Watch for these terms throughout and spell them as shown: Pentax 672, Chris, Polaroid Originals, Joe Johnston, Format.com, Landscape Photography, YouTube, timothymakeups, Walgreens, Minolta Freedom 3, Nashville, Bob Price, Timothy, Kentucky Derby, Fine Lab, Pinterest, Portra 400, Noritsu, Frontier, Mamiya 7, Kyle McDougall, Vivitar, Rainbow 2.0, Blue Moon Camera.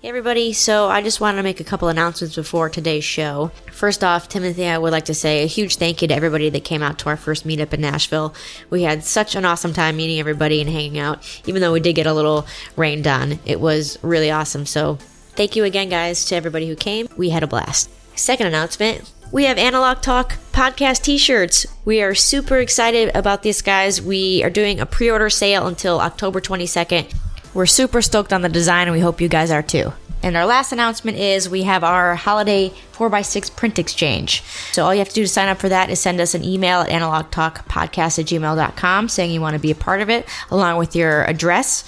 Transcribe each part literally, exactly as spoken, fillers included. Hey everybody, so I just wanted to make a couple announcements before today's show. First off, Timothy, I would like to say a huge thank you to everybody that came out to our first meetup in Nashville. We had such an awesome time meeting everybody and hanging out, even though we did get a little rained on. It was really awesome, so thank you again, guys, to everybody who came. We had a blast. Second announcement, we have Analog Talk podcast t-shirts. We are super excited about these, guys. We are doing a pre-order sale until October twenty-second. We're super stoked on the design, and we hope you guys are too. And our last announcement is we have our holiday four by six print exchange. So all you have to do to sign up for that is send us an email at analog talk podcast at gmail dot com saying you want to be a part of it, along with your address.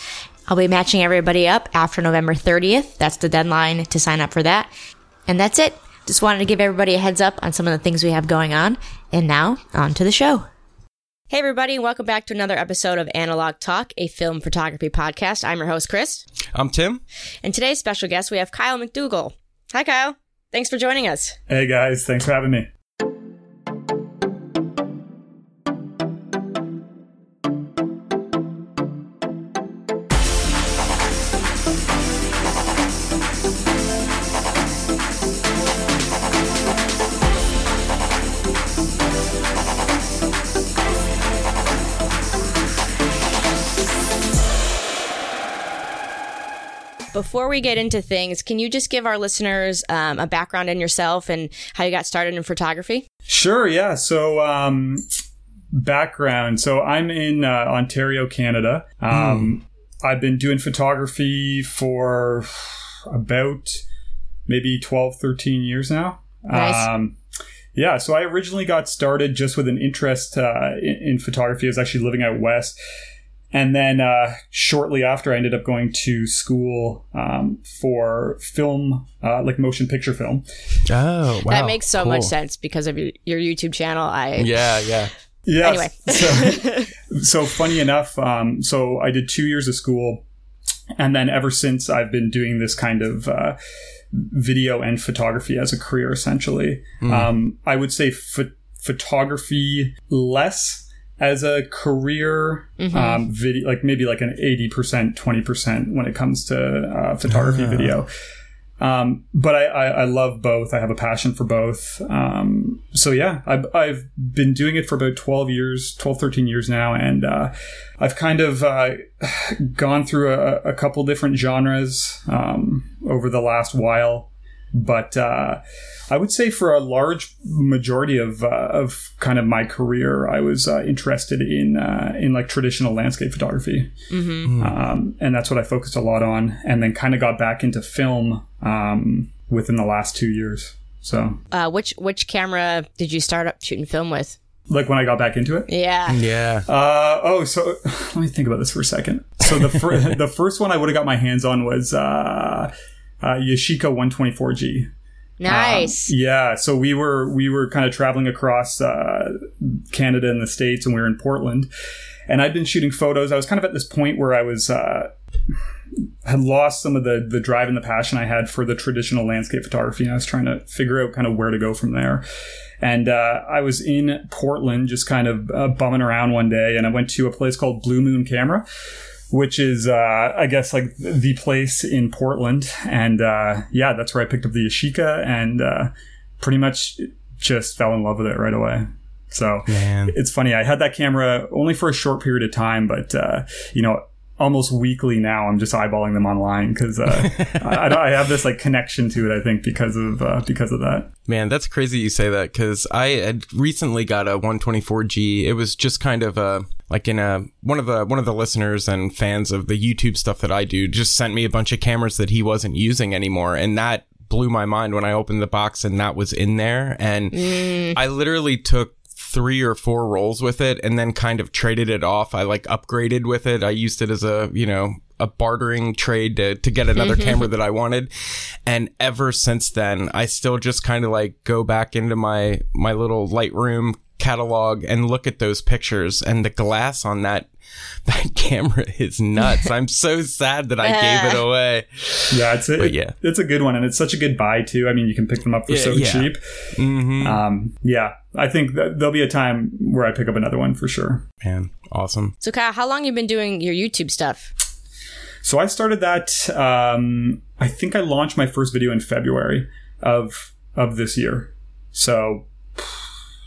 I'll be matching everybody up after November thirtieth. That's the deadline to sign up for that. And that's it. Just wanted to give everybody a heads up on some of the things we have going on. And now, on to the show. Hey everybody, welcome back to another episode of Analog Talk, a film photography podcast. I'm your host, Chris. I'm Tim. And today's special guest, we have Kyle McDougall. Hi, Kyle. Thanks for joining us. Hey guys, thanks for having me. Before we get into things, can you just give our listeners um, a background in yourself and how you got started in photography? Sure, yeah. So um, background. So I'm in uh, Ontario, Canada. Um, mm. I've been doing photography for about maybe twelve, thirteen years now. Nice. Um, yeah. So I originally got started just with an interest uh, in, in photography. I was actually living out west. And then uh, shortly after, I ended up going to school um, for film, uh, like motion picture film. Oh, wow. That makes so cool. much sense because of your, your YouTube channel. I Yeah, yeah. yeah. Anyway. so, so funny enough, um, so I did two years of school. And then ever since, I've been doing this kind of uh, video and photography as a career, essentially. Mm. Um, I would say ph- photography less as a career, mm-hmm. um, video, like maybe like an eighty percent, twenty percent when it comes to uh, photography, uh-huh. video. Um, but I, I, I love both. I have a passion for both. Um, so yeah, I've, I've been doing it for about twelve years, twelve, thirteen years now. And uh, I've kind of uh, gone through a, a couple different genres um, over the last while. But uh, I would say for a large majority of uh, of kind of my career, I was uh, interested in uh, in like traditional landscape photography, mm-hmm. um, and that's what I focused a lot on. And then kind of got back into film um, within the last two years. So, uh, which which camera did you start up shooting film with? Like when I got back into it? Yeah. Yeah. Uh, oh, so let me think about this for a second. So the fir- the first one I would have got my hands on was. Uh, Uh, Yashica one twenty-four G. Nice. Um, yeah. So we were we were kind of traveling across uh, Canada and the States, and we were in Portland. And I'd been shooting photos. I was kind of at this point where I was uh, had lost some of the the drive and the passion I had for the traditional landscape photography. And I was trying to figure out kind of where to go from there. And uh, I was in Portland, just kind of uh, bumming around one day, and I went to a place called Blue Moon Camera, which is, uh, I guess, like the place in Portland. And uh, yeah, that's where I picked up the Yashica and uh, pretty much just fell in love with it right away. So Man. It's funny. I had that camera only for a short period of time, but, uh, you know, almost weekly now I'm just eyeballing them online because uh, I, I have this like connection to it, I think, because of uh, because of that. Man, that's crazy you say that because I had recently got a one twenty-four G. It was just kind of a... Like in a one of the one of the listeners and fans of the YouTube stuff that I do just sent me a bunch of cameras that he wasn't using anymore, and that blew my mind when I opened the box and that was in there. And mm. I literally took three or four rolls with it and then kind of traded it off. I like upgraded with it. I used it as a you know a bartering trade to, to get another camera that I wanted. And ever since then, I still just kind of like go back into my my little Lightroom catalog and look at those pictures, and the glass on that that camera is nuts. I'm so sad that I gave it away. Yeah, it's a, it, yeah, it's a good one, and it's such a good buy too. I mean, you can pick them up for yeah, so yeah. cheap. Mm-hmm. Um, yeah, I think th- there'll be a time where I pick up another one for sure. Man, awesome. So, Kyle, how long you been doing your YouTube stuff? So I started that, um, I think I launched my first video in February of of this year. So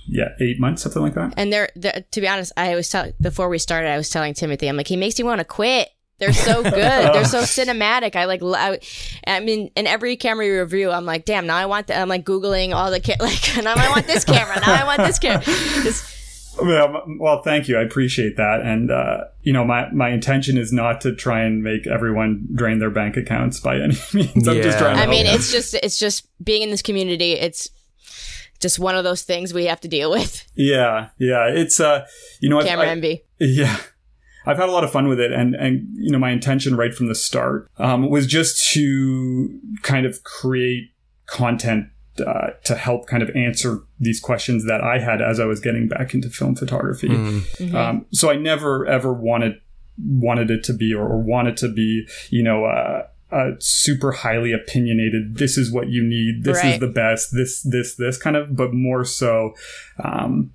yeah, eight months, something like that. And there, the, to be honest, I was telling, before we started, I was telling Timothy, I'm like, he makes you want to quit. They're so good. They're so cinematic. I like, I, I mean, in every camera review, I'm like, damn, now I want the, I'm like Googling all the, ca- like, now I want this camera. Now I want this camera. It's, well, thank you. I appreciate that. And, uh, you know, my, my intention is not to try and make everyone drain their bank accounts by any means. I'm yeah. just trying to I mean, help. it's just, it's just being in this community. It's just one of those things we have to deal with. Yeah. Yeah. It's, uh, you know, camera I, envy. Yeah. I've had a lot of fun with it. And, and, you know, my intention right from the start, um, was just to kind of create content Uh, to help kind of answer these questions that I had as I was getting back into film photography. Mm. Mm-hmm. Um, so I never ever wanted wanted it to be or, or wanted to be, you know, uh, uh, super highly opinionated. This is what you need. This right. is the best. This, this, this kind of, but more so, um,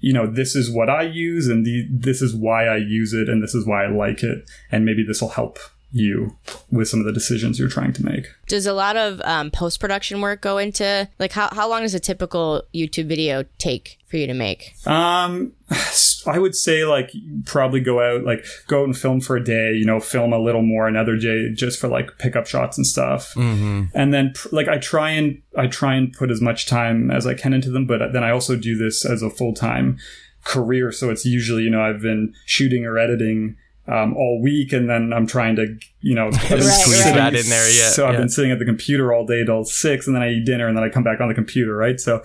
you know, this is what I use and the, this is why I use it and this is why I like it. And maybe this will help you with some of the decisions you're trying to make. Does a lot of um, post-production work go into, like, how, how long does a typical YouTube video take for you to make? Um, I would say, like, probably go out, like, go out and film for a day, you know, film a little more another day just for, like, pickup shots and stuff. Mm-hmm. And then, like, I try and I try and put as much time as I can into them, but then I also do this as a full-time career. So it's usually, you know, I've been shooting or editing Um, all week, and then I'm trying to, you know, squeeze right, that in there. Yeah. So I've yeah. been sitting at the computer all day till six, and then I eat dinner, and then I come back on the computer, right? So,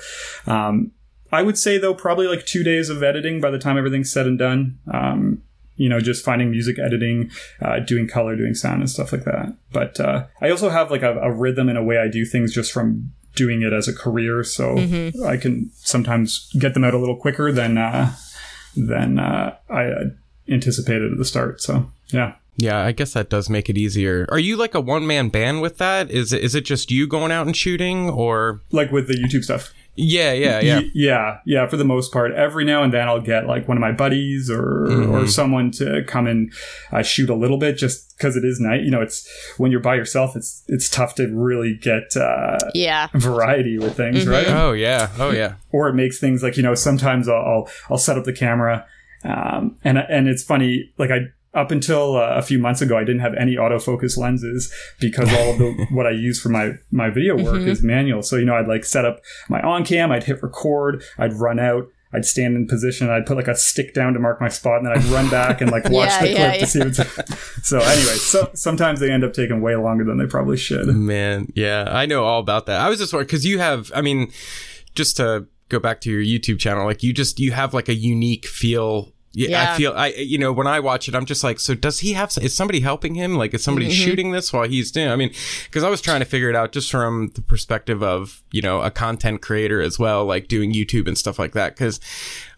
um, I would say though, probably like two days of editing by the time everything's said and done. Um, you know, just finding music, editing, uh, doing color, doing sound, and stuff like that. But uh, I also have like a, a rhythm and a way I do things just from doing it as a career, so mm-hmm. I can sometimes get them out a little quicker than uh, than uh, I. Uh, anticipated at the start. So yeah yeah I guess that does make it easier. Are you like a one-man band with that? Is it, is it just you going out and shooting, or like with the YouTube stuff? yeah yeah yeah y- yeah yeah for the most part. Every now and then I'll get like one of my buddies or mm-hmm. or someone to come and uh, shoot a little bit, just because it is night, you know, it's when you're by yourself, it's it's tough to really get uh yeah variety with things. Mm-hmm. Right. Oh yeah oh yeah Or it makes things like, you know, sometimes I'll I'll, I'll set up the camera. Um, and, and it's funny, like I, up until uh, a few months ago, I didn't have any autofocus lenses because all of the, what I use for my, my video work mm-hmm. is manual. So, you know, I'd like set up my on cam, I'd hit record, I'd run out, I'd stand in position, I'd put like a stick down to mark my spot, and then I'd run back and like watch yeah, the clip yeah, yeah. to see what's. So anyway, so sometimes they end up taking way longer than they probably should. Man. Yeah. I know all about that. I was just wondering, cause you have, I mean, just to go back to your YouTube channel, like you just you have like a unique feel. Yeah, yeah. I feel I you know, when I watch it, I'm just like, so does he have is somebody helping him? Like, is somebody mm-hmm. shooting this while he's doing? I mean, because I was trying to figure it out just from the perspective of, you know, a content creator as well, like doing YouTube and stuff like that, because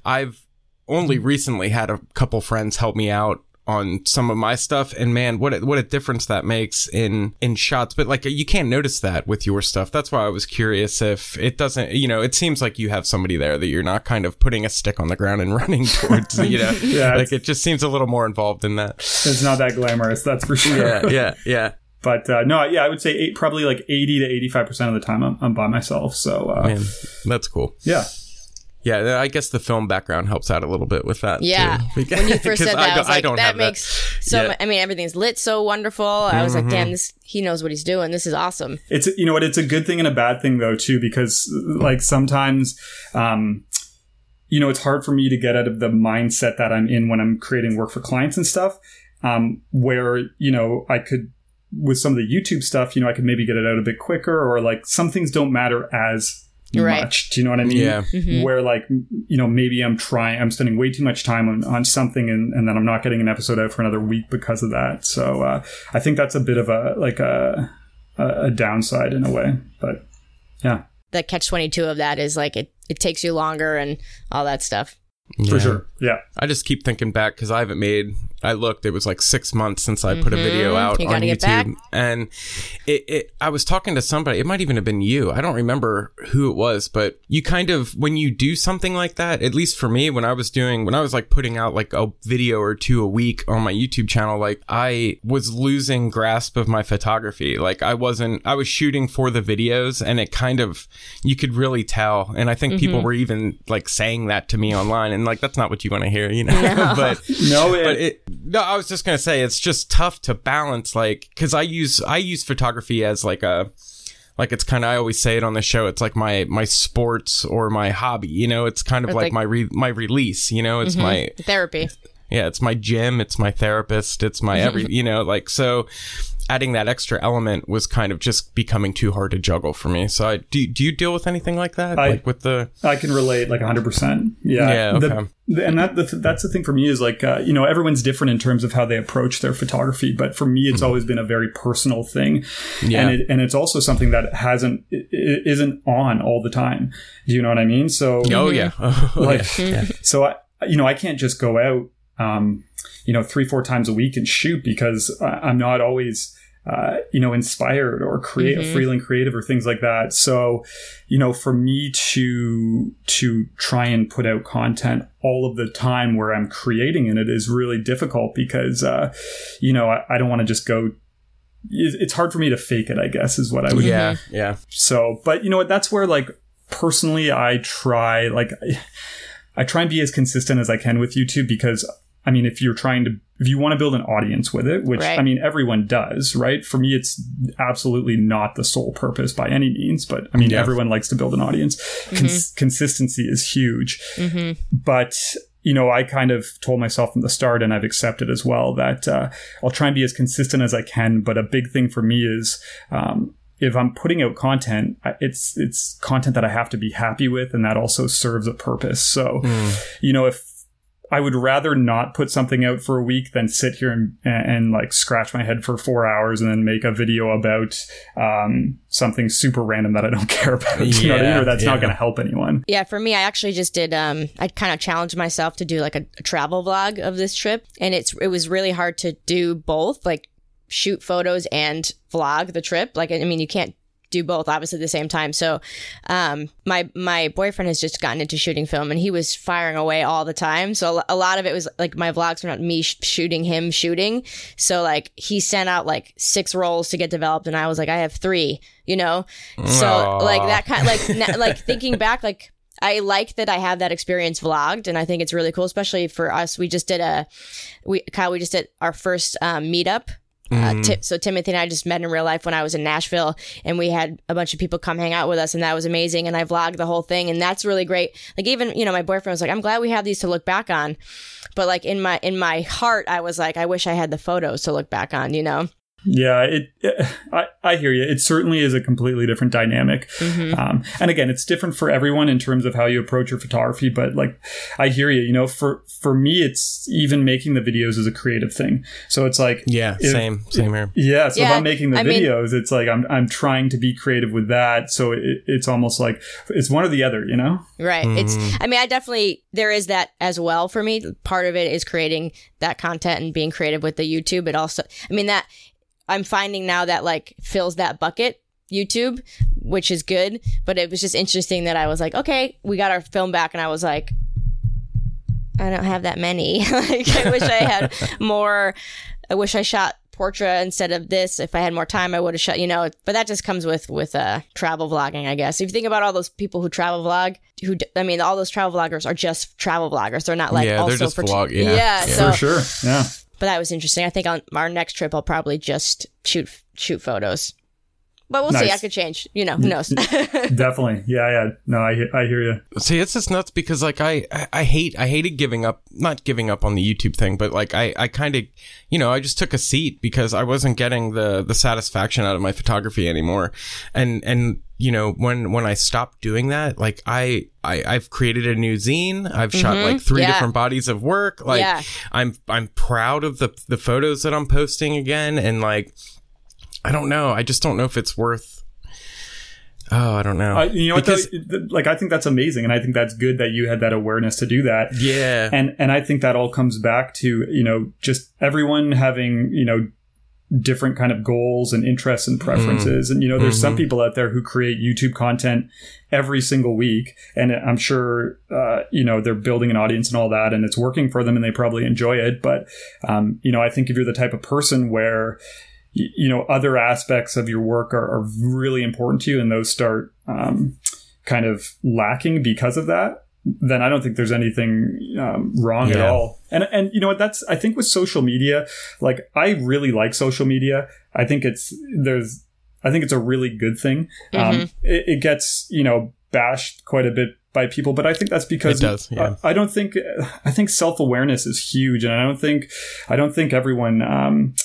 I've only recently had a couple friends help me out on some of my stuff, and man, what a, what a difference that makes in in shots. But like, you can't notice that with your stuff. That's why I was curious if it doesn't. You know, it seems like you have somebody there that you're not kind of putting a stick on the ground and running towards. You know, yeah, like it just seems a little more involved in that. It's not that glamorous, that's for sure. Yeah, yeah, yeah. But uh, no, yeah, I would say eight, probably like eighty to eighty-five percent of the time I'm, I'm by myself. So uh, man, that's cool. Yeah. Yeah, I guess the film background helps out a little bit with that. Yeah, too. Because, when you first said that, I, I was like, I that makes that. so. Yeah. Much, I mean, everything's lit so wonderful. I was mm-hmm. like, damn, this he knows what he's doing. This is awesome. It's you know what, it's a good thing and a bad thing though too, because like sometimes, um, you know, it's hard for me to get out of the mindset that I'm in when I'm creating work for clients and stuff, um, where you know I could. With some of the YouTube stuff, you know, I could maybe get it out a bit quicker, or like some things don't matter as. Right. Much, do you know what I mean? Yeah. Mm-hmm. Where like, you know, maybe I'm trying, I'm spending way too much time on, on something, and, and then I'm not getting an episode out for another week because of that. So uh, I think that's a bit of a like a a downside in a way, but yeah. The catch twenty-two of that is like it, it takes you longer and all that stuff. Yeah. For sure. Yeah. I just keep thinking back because I haven't made, I looked, it was like six months since I mm-hmm. put a video out you on YouTube. Back. And it, it, I was talking to somebody, it might even have been you. I don't remember who it was, but you kind of, when you do something like that, at least for me, when I was doing, when I was like putting out like a video or two a week on my YouTube channel, like I was losing grasp of my photography. Like I wasn't, I was shooting for the videos and it kind of, you could really tell. And I think mm-hmm. people were even like saying that to me online. And like, that's not what you want to hear, you know, no. but no, it, but it, no, I was just going to say, it's just tough to balance, like, cause I use, I use photography as like a, like, it's kind of, I always say it on the show, it's like my, my sports or my hobby, you know, it's kind of like, like my, re, my release, you know, it's mm-hmm. my therapy. Yeah. It's my gym. It's my therapist. It's my every, you know, like, so adding that extra element was kind of just becoming too hard to juggle for me. So I, do, do you deal with anything like that? I, like with the... I can relate like one hundred percent. Yeah. Yeah, okay. The, and that the, that's the thing for me is like, uh, you know, everyone's different in terms of how they approach their photography. But for me, it's mm-hmm. always been a very personal thing. Yeah. And, it, and it's also something that hasn't, it isn't on all the time. Do you know what I mean? So... Oh, yeah. Oh, like, yeah. So, I, you know, I can't just go out, um, you know, three, four times a week and shoot because I'm not always... Uh, you know, inspired or creative, mm-hmm. feeling creative or things like that. So, you know, for me to to try and put out content all of the time where I'm creating in it is really difficult because, uh, you know, I, I don't want to just go. It's hard for me to fake it, I guess, is what I would. Yeah, do. Yeah. So, but you know what? That's where, like, personally, I try, like, I try and be as consistent as I can with YouTube because. I mean, if you're trying to, if you want to build an audience with it, which right. I mean, everyone does, right? For me, it's absolutely not the sole purpose by any means, but I mean, yeah. everyone likes to build an audience. Mm-hmm. Cons- consistency is huge. Mm-hmm. But, you know, I kind of told myself from the start and I've accepted as well that uh, I'll try and be as consistent as I can. But a big thing for me is, um, if I'm putting out content, it's, it's content that I have to be happy with. And that also serves a purpose. So, mm. you know, if, I would rather not put something out for a week than sit here and, and, and like scratch my head for four hours and then make a video about um, something super random that I don't care about. You yeah, know what I mean? Or that's yeah. not going to help anyone. Yeah, for me, I actually just did, um, I kind of challenged myself to do like a, a travel vlog of this trip. And it's it was really hard to do both, like shoot photos and vlog the trip. Like, I mean, you can't do both obviously at the same time. So um my my boyfriend has just gotten into shooting film and he was firing away all the time, so a lot of it was like my vlogs were not me sh- shooting him shooting. So like he sent out like six rolls to get developed and I was like, I have three, you know. Aww. So like that kind like na- like thinking back, like I like that I have that experience vlogged, and I think it's really cool, especially for us. We just did a we Kyle we just did our first um meetup. Uh, t- so Timothy and I just met in real life when I was in Nashville, and we had a bunch of people come hang out with us, and that was amazing. And I vlogged the whole thing, and that's really great. Like even, you know, my boyfriend was like, I'm glad we have these to look back on. But like in my in my heart, I was like, I wish I had the photos to look back on, you know? Yeah, it, it, I, I hear you. It certainly is a completely different dynamic. Mm-hmm. Um, and again, it's different for everyone in terms of how you approach your photography. But like, I hear you, you know, for, for me, it's even making the videos is a creative thing. So it's like, yeah, if, same, same here. Yeah. So yeah, if I'm making the I videos, mean, it's like, I'm, I'm trying to be creative with that. So it, it's almost like it's one or the other, you know? Right. Mm-hmm. It's, I mean, I definitely, there is that as well for me. Part of it is creating that content and being creative with the YouTube. It also, I mean, that, I'm finding now that like fills that bucket, YouTube, which is good. But it was just interesting that I was like, okay, we got our film back. And I was like, I don't have that many. Like, I wish I had more. I wish I shot Portra instead of this. If I had more time, I would have shot, you know. But that just comes with with uh, travel vlogging, I guess. If you think about all those people who travel vlog, who I mean, all those travel vloggers are just travel vloggers. They're not like yeah, also they're just for vlog. T- yeah, yeah, yeah. So, for sure. Yeah. But that was interesting. I think on our next trip, I'll probably just shoot shoot photos. But we'll nice. see. I could change. You know, who knows? Definitely. Yeah, yeah. No, I I hear you. See, it's just nuts because like I, I, I hate I hated giving up, not giving up on the YouTube thing, but like I, I kind of, you know, I just took a seat because I wasn't getting the the satisfaction out of my photography anymore. And and you know, when when I stopped doing that, like I, I I've created a new zine. I've mm-hmm. shot like three yeah. different bodies of work. Like yeah. I'm I'm proud of the the photos that I'm posting again, and like. I don't know. I just don't know if it's worth Oh, I don't know. Uh, you know, because, that, like, I think that's amazing. And I think that's good that you had that awareness to do that. Yeah. And, and I think that all comes back to, you know, just everyone having, you know, different kind of goals and interests and preferences. Mm. And, you know, there's mm-hmm. some people out there who create YouTube content every single week. And I'm sure, uh, you know, they're building an audience and all that, and it's working for them and they probably enjoy it. But, um, you know, I think if you're the type of person where, you know, other aspects of your work are, are really important to you, and those start um, kind of lacking because of that, then I don't think there's anything um, wrong yeah. at all. And, and you know what, that's, I think with social media, like, I really like social media. I think it's, there's, I think it's a really good thing. Mm-hmm. Um, it, it gets, you know, bashed quite a bit by people, but I think that's because it does, yeah. I, I don't think, I think self-awareness is huge. And I don't think, I don't think everyone, um,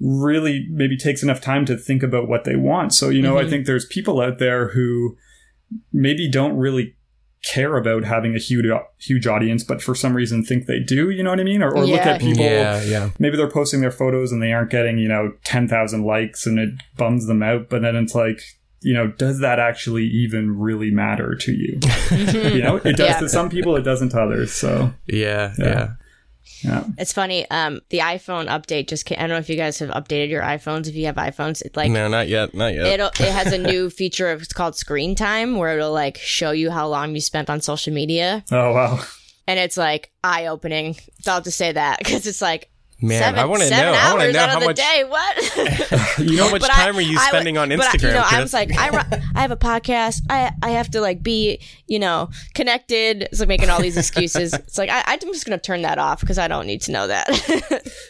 really maybe takes enough time to think about what they want. So, you know, mm-hmm. I think there's people out there who maybe don't really care about having a huge, huge audience, but for some reason think they do, you know what I mean? Or, or yeah. look at people, yeah, yeah. maybe they're posting their photos and they aren't getting, you know, ten thousand likes, and it bums them out. But then it's like, you know, does that actually even really matter to you? You know, it does yeah. to some people, it doesn't to others. So yeah, yeah. yeah. Yeah. It's funny. Um, the iPhone update just came. I don't know if you guys have updated your iPhones. If you have iPhones, it's like no, not yet, not yet. It'll, it has a new feature. It's called Screen Time, where it'll like show you how long you spent on social media. Oh wow! And it's like eye opening. So I'll just say that, because it's like, man, seven, I want to know. I want to know how much. Day, what? You know, how much but time I, are you spending I, on Instagram? But I, you know, I was like, I, I have a podcast. I I have to like be, you know, connected. It's like making all these excuses. It's like I, I'm just gonna turn that off because I don't need to know that.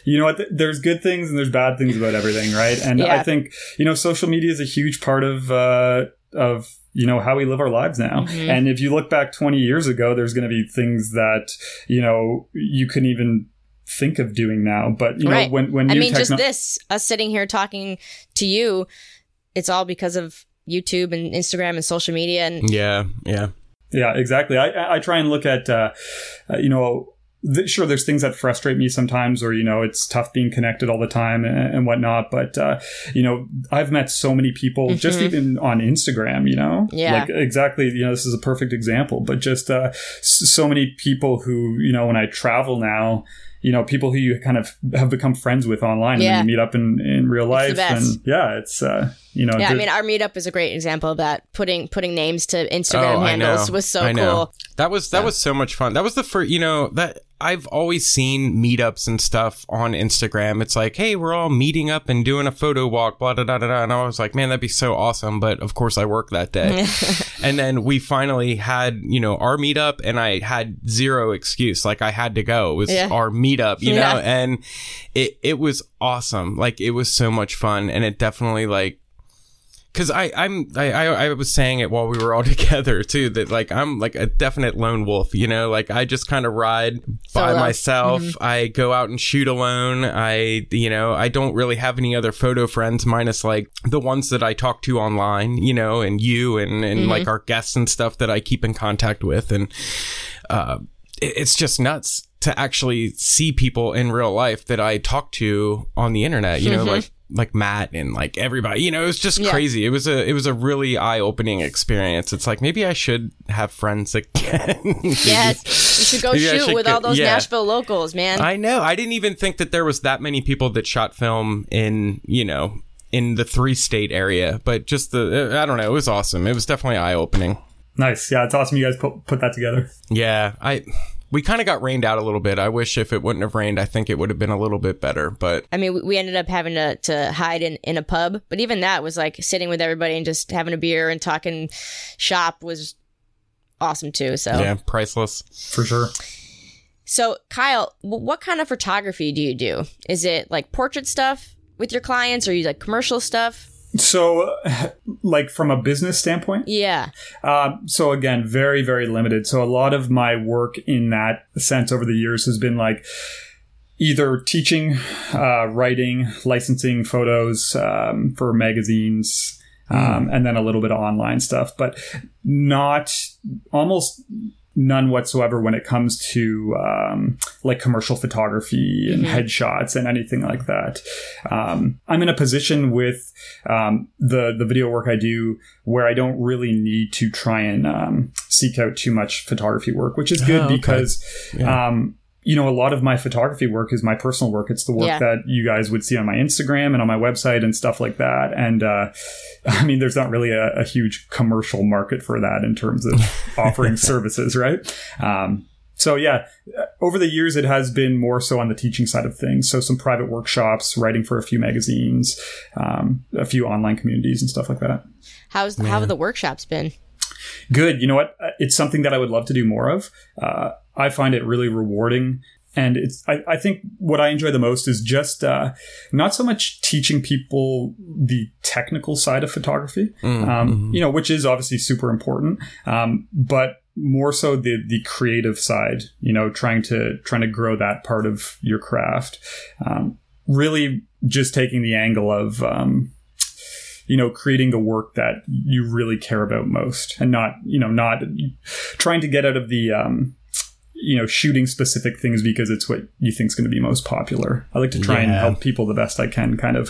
You know what? There's good things and there's bad things about everything, right? And yeah. I think, you know, social media is a huge part of uh, of. you know, how we live our lives now. Mm-hmm. And if you look back twenty years ago, there's gonna be things that, you know, you couldn't even think of doing now. But you right. know, when when I mean, techno- just this us sitting here talking to you, it's all because of YouTube and Instagram and social media. And yeah, yeah, yeah, exactly. I I try and look at uh, you know, th- sure, there's things that frustrate me sometimes, or you know, it's tough being connected all the time and, and whatnot. But uh, you know, I've met so many people mm-hmm. just even on Instagram. You know, yeah, like exactly. You know, this is a perfect example. But just uh, so many people who, you know, when I travel now, you know, people who you kind of have become friends with online yeah. and then you meet up in, in real life. And yeah, it's, uh, you know. Yeah, I mean, our meetup is a great example of that. Putting putting names to Instagram oh, handles was so I cool. Know. That was that yeah. was so much fun. That was the first, you know, that I've always seen meetups and stuff on Instagram. It's like, hey, we're all meeting up and doing a photo walk, blah, da, da, da, da. And I was like, man, that'd be so awesome. But of course I work that day. And then we finally had, you know, our meetup, and I had zero excuse. Like, I had to go. It was yeah. our meetup, you yeah. know, and it, it was awesome. Like, it was so much fun. And it definitely, like, because I I'm I, I I was saying it while we were all together too, that like I'm like a definite lone wolf, you know, like I just kind of ride by so myself. Mm-hmm. I go out and shoot alone. I you know I don't really have any other photo friends, minus like the ones that I talk to online, you know, and you and and mm-hmm. like our guests and stuff that I keep in contact with, and uh, it, it's just nuts to actually see people in real life that I talk to on the internet, you mm-hmm. know, like. like Matt and like everybody, you know, it was just yeah. crazy. It was a, it was a really eye opening experience. It's like, maybe I should have friends again. Yes. You should go maybe shoot with go, all those yeah. Nashville locals, man. I know. I didn't even think that there was that many people that shot film in, you know, in the three state area, but just the, I don't know. It was awesome. It was definitely eye opening. Nice. Yeah. It's awesome. You guys put, put that together. Yeah. I, We kind of got rained out a little bit. I wish if it wouldn't have rained, I think it would have been a little bit better. But I mean, we ended up having to, to hide in, in a pub. But even that was like sitting with everybody and just having a beer and talking shop was awesome, too. So yeah, priceless. For sure. So, Kyle, what kind of photography do you do? Is it like portrait stuff with your clients, or you like commercial stuff? So, like, from a business standpoint? Yeah. Uh, so, again, very, very limited. So, a lot of my work in that sense over the years has been, like, either teaching, uh, writing, licensing photos um, for magazines, um, mm. and then a little bit of online stuff. But not almost... none whatsoever when it comes to um, like commercial photography and mm-hmm. headshots and anything like that. Um, I'm in a position with um, the, the video work I do where I don't really need to try and um, seek out too much photography work, which is good oh, okay. because... Yeah. Um, you know, a lot of my photography work is my personal work. It's the work yeah. that you guys would see on my Instagram and on my website and stuff like that. And, uh, I mean, there's not really a, a huge commercial market for that in terms of offering services, right? Um, so, yeah, over the years, it has been more so on the teaching side of things. So some private workshops, writing for a few magazines, um, a few online communities and stuff like that. How's yeah. How have the workshops been? Good. You know what? It's something that I would love to do more of. Uh, I find it really rewarding. And it's, I, I think what I enjoy the most is just uh, not so much teaching people the technical side of photography, mm, um, mm-hmm. you know, which is obviously super important, um, but more so the the creative side, you know, trying to trying to grow that part of your craft. Um, really just taking the angle of, um, you know, creating the work that you really care about most and not, you know, not trying to get out of the... Um, you know, shooting specific things because it's what you think is going to be most popular. I like to try yeah. and help people the best I can, kind of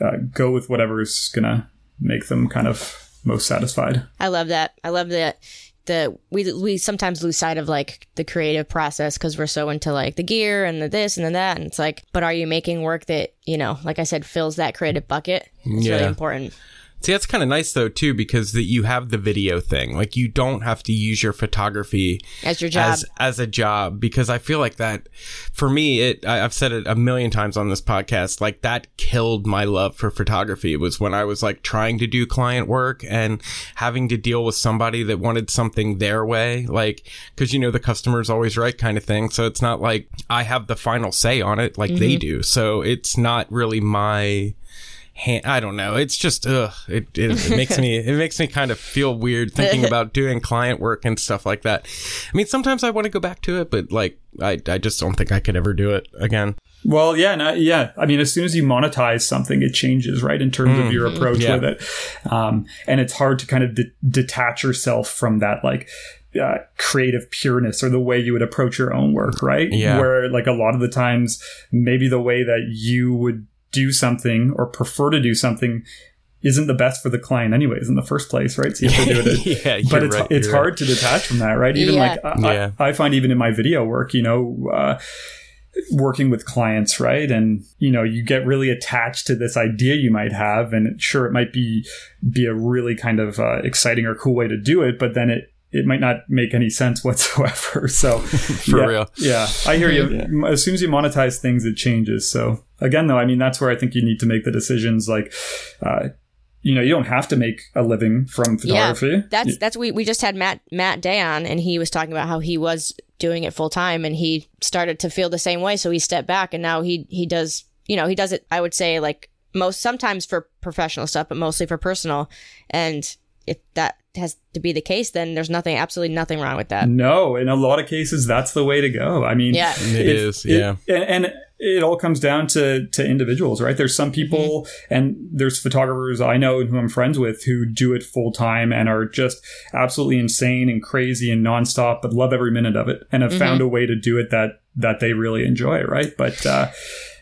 uh, go with whatever is going to make them kind of most satisfied. I love that. I love that. The we we sometimes lose sight of like the creative process because we're so into like the gear and the this and the that, and it's like, but are you making work that, you know, like I said, fills that creative bucket? It's yeah. really important. See, that's kind of nice, though, too, because that you have the video thing. Like, you don't have to use your photography as your job, as, as a job, because I feel like that, for me, it. I, I've said it a million times on this podcast, like, that killed my love for photography. It was when I was, like, trying to do client work and having to deal with somebody that wanted something their way, like, because, you know, the customer's always right kind of thing. So it's not like I have the final say on it like mm-hmm. they do. So it's not really my... I don't know. It's just, ugh, it, it, it makes me, it makes me kind of feel weird thinking about doing client work and stuff like that. I mean, sometimes I want to go back to it, but like, I, I just don't think I could ever do it again. Well, yeah, no, yeah. I mean, as soon as you monetize something, it changes, right? In terms mm-hmm. of your approach yeah. with it. Um, and it's hard to kind of de- detach yourself from that, like, Uh, creative pureness or the way you would approach your own work, right? Yeah. Where like a lot of the times, maybe the way that you would do something or prefer to do something isn't the best for the client anyways in the first place, right? So you have to do it. yeah, but it's right, it's hard right. to detach from that, right? Even yeah. like I, yeah. I, I find even in my video work, you know, uh, working with clients, right? And, you know, you get really attached to this idea you might have, and sure, it might be be a really kind of uh, exciting or cool way to do it, but then it it might not make any sense whatsoever. So for yeah, real. Yeah. I hear you. Yeah. As soon as you monetize things, it changes. So again, though, I mean, that's where I think you need to make the decisions. Like, uh, you know, you don't have to make a living from photography. Yeah, that's, that's, we, we just had Matt, Matt Day on, and he was talking about how he was doing it full time and he started to feel the same way. So he stepped back and now he, he does, you know, he does it, I would say like most, sometimes for professional stuff, but mostly for personal. And if that has to be the case, then there's nothing, absolutely nothing wrong with that. No, in a lot of cases, that's the way to go. I mean, yeah. it, it is. It, yeah. And, and it all comes down to, to individuals, right? There's some people mm-hmm. and there's photographers I know and who I'm friends with who do it full time and are just absolutely insane and crazy and nonstop, but love every minute of it and have mm-hmm. found a way to do it that, that they really enjoy. Right. But, uh,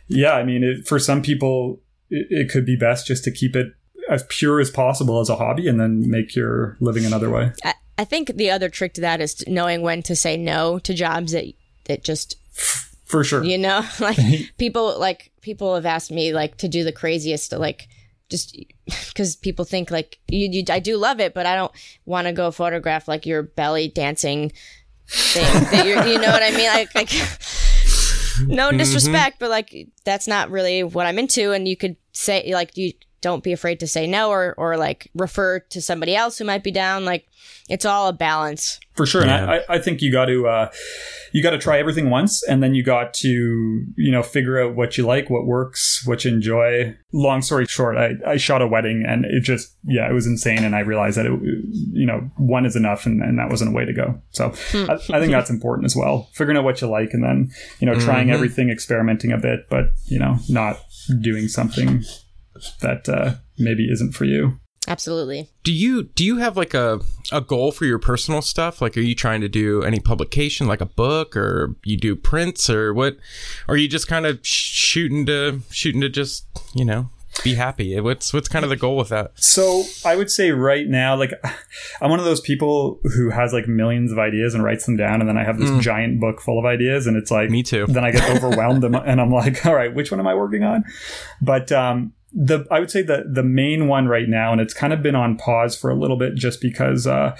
yeah, I mean, it, for some people it, it could be best just to keep it as pure as possible as a hobby and then make your living another way. I, I think the other trick to that is knowing when to say no to jobs that that just for sure, you know, like people like people have asked me like to do the craziest, like just because people think like you, you I do love it, but I don't want to go photograph like your belly dancing thing that you're, you know what I mean, like, like no disrespect mm-hmm. but like that's not really what I'm into. And you could say like you don't be afraid to say no or, or like refer to somebody else who might be down. Like it's all a balance. For sure. Yeah. And I, I think you got to, uh, you got to try everything once and then you got to, you know, figure out what you like, what works, what you enjoy. Long story short, I, I shot a wedding and it just, yeah, it was insane. And I realized that, it, you know, one is enough and, and that wasn't a way to go. So I, I think that's important as well. Figuring out what you like and then, you know, trying mm-hmm. everything, experimenting a bit, but, you know, not doing something that uh, maybe isn't for you. Absolutely. Do you do you have like a a goal for your personal stuff? Like, are you trying to do any publication, like a book, or you do prints, or what? Or are you just kind of shooting to shooting to just, you know, be happy? What's what's kind of the goal with that? So I would say right now, like, I'm one of those people who has like millions of ideas and writes them down, and then I have this mm. giant book full of ideas, and it's like, me too. Then I get overwhelmed, and I'm like, all right, which one am I working on? But um, the I would say the the main one right now, and it's kind of been on pause for a little bit, just because uh,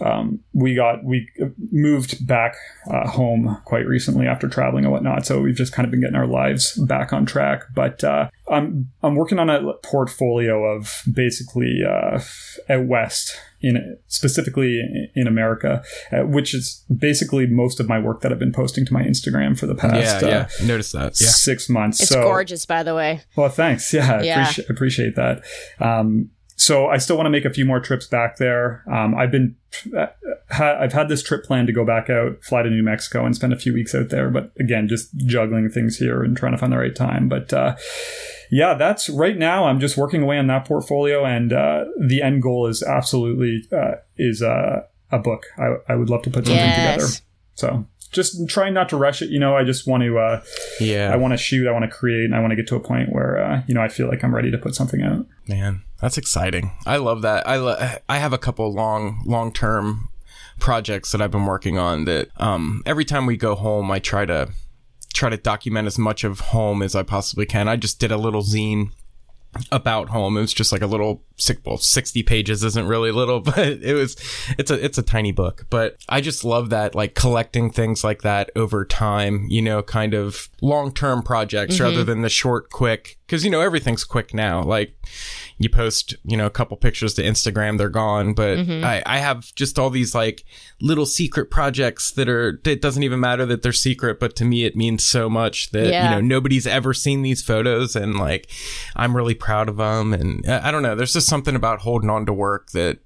um, we got we moved back uh, home quite recently after traveling and whatnot, so we've just kind of been getting our lives back on track, but. Uh, I'm I'm working on a portfolio of basically uh, out west, in specifically in America, uh, which is basically most of my work that I've been posting to my Instagram for the past yeah, yeah. Uh, Notice that. Yeah. six months. It's so gorgeous, by the way. Well, thanks. Yeah, yeah. Appreciate, appreciate that. Um, so I still want to make a few more trips back there. Um, I've been I've had this trip planned to go back out, fly to New Mexico, and spend a few weeks out there. But again, just juggling things here and trying to find the right time. But uh, yeah, that's right now. I'm just working away on that portfolio, and uh, the end goal is absolutely uh, is uh, a book. I, I would love to put something yes. together. So just trying not to rush it. You know, I just want to. Uh, yeah, I want to shoot. I want to create, and I want to get to a point where uh, you know, I feel like I'm ready to put something out. Man, that's exciting. I love that. I lo- I have a couple long long term projects that I've been working on that um, every time we go home, I try to. try to document as much of home as I possibly can. I just did a little zine about home. It was just like a little six, well, sixty pages isn't really little, but it was, it's a, it's a tiny book, but I just love that, like collecting things like that over time, you know, kind of long-term projects mm-hmm. rather than the short, quick, cause you know, everything's quick now. Like you post, you know, a couple pictures to Instagram, they're gone, but mm-hmm. I, I have just all these like little secret projects that are, it doesn't even matter that they're secret, but to me, it means so much that, yeah. you know, nobody's ever seen these photos and like, I'm really proud of them. And I, I don't know, there's just something about holding on to work that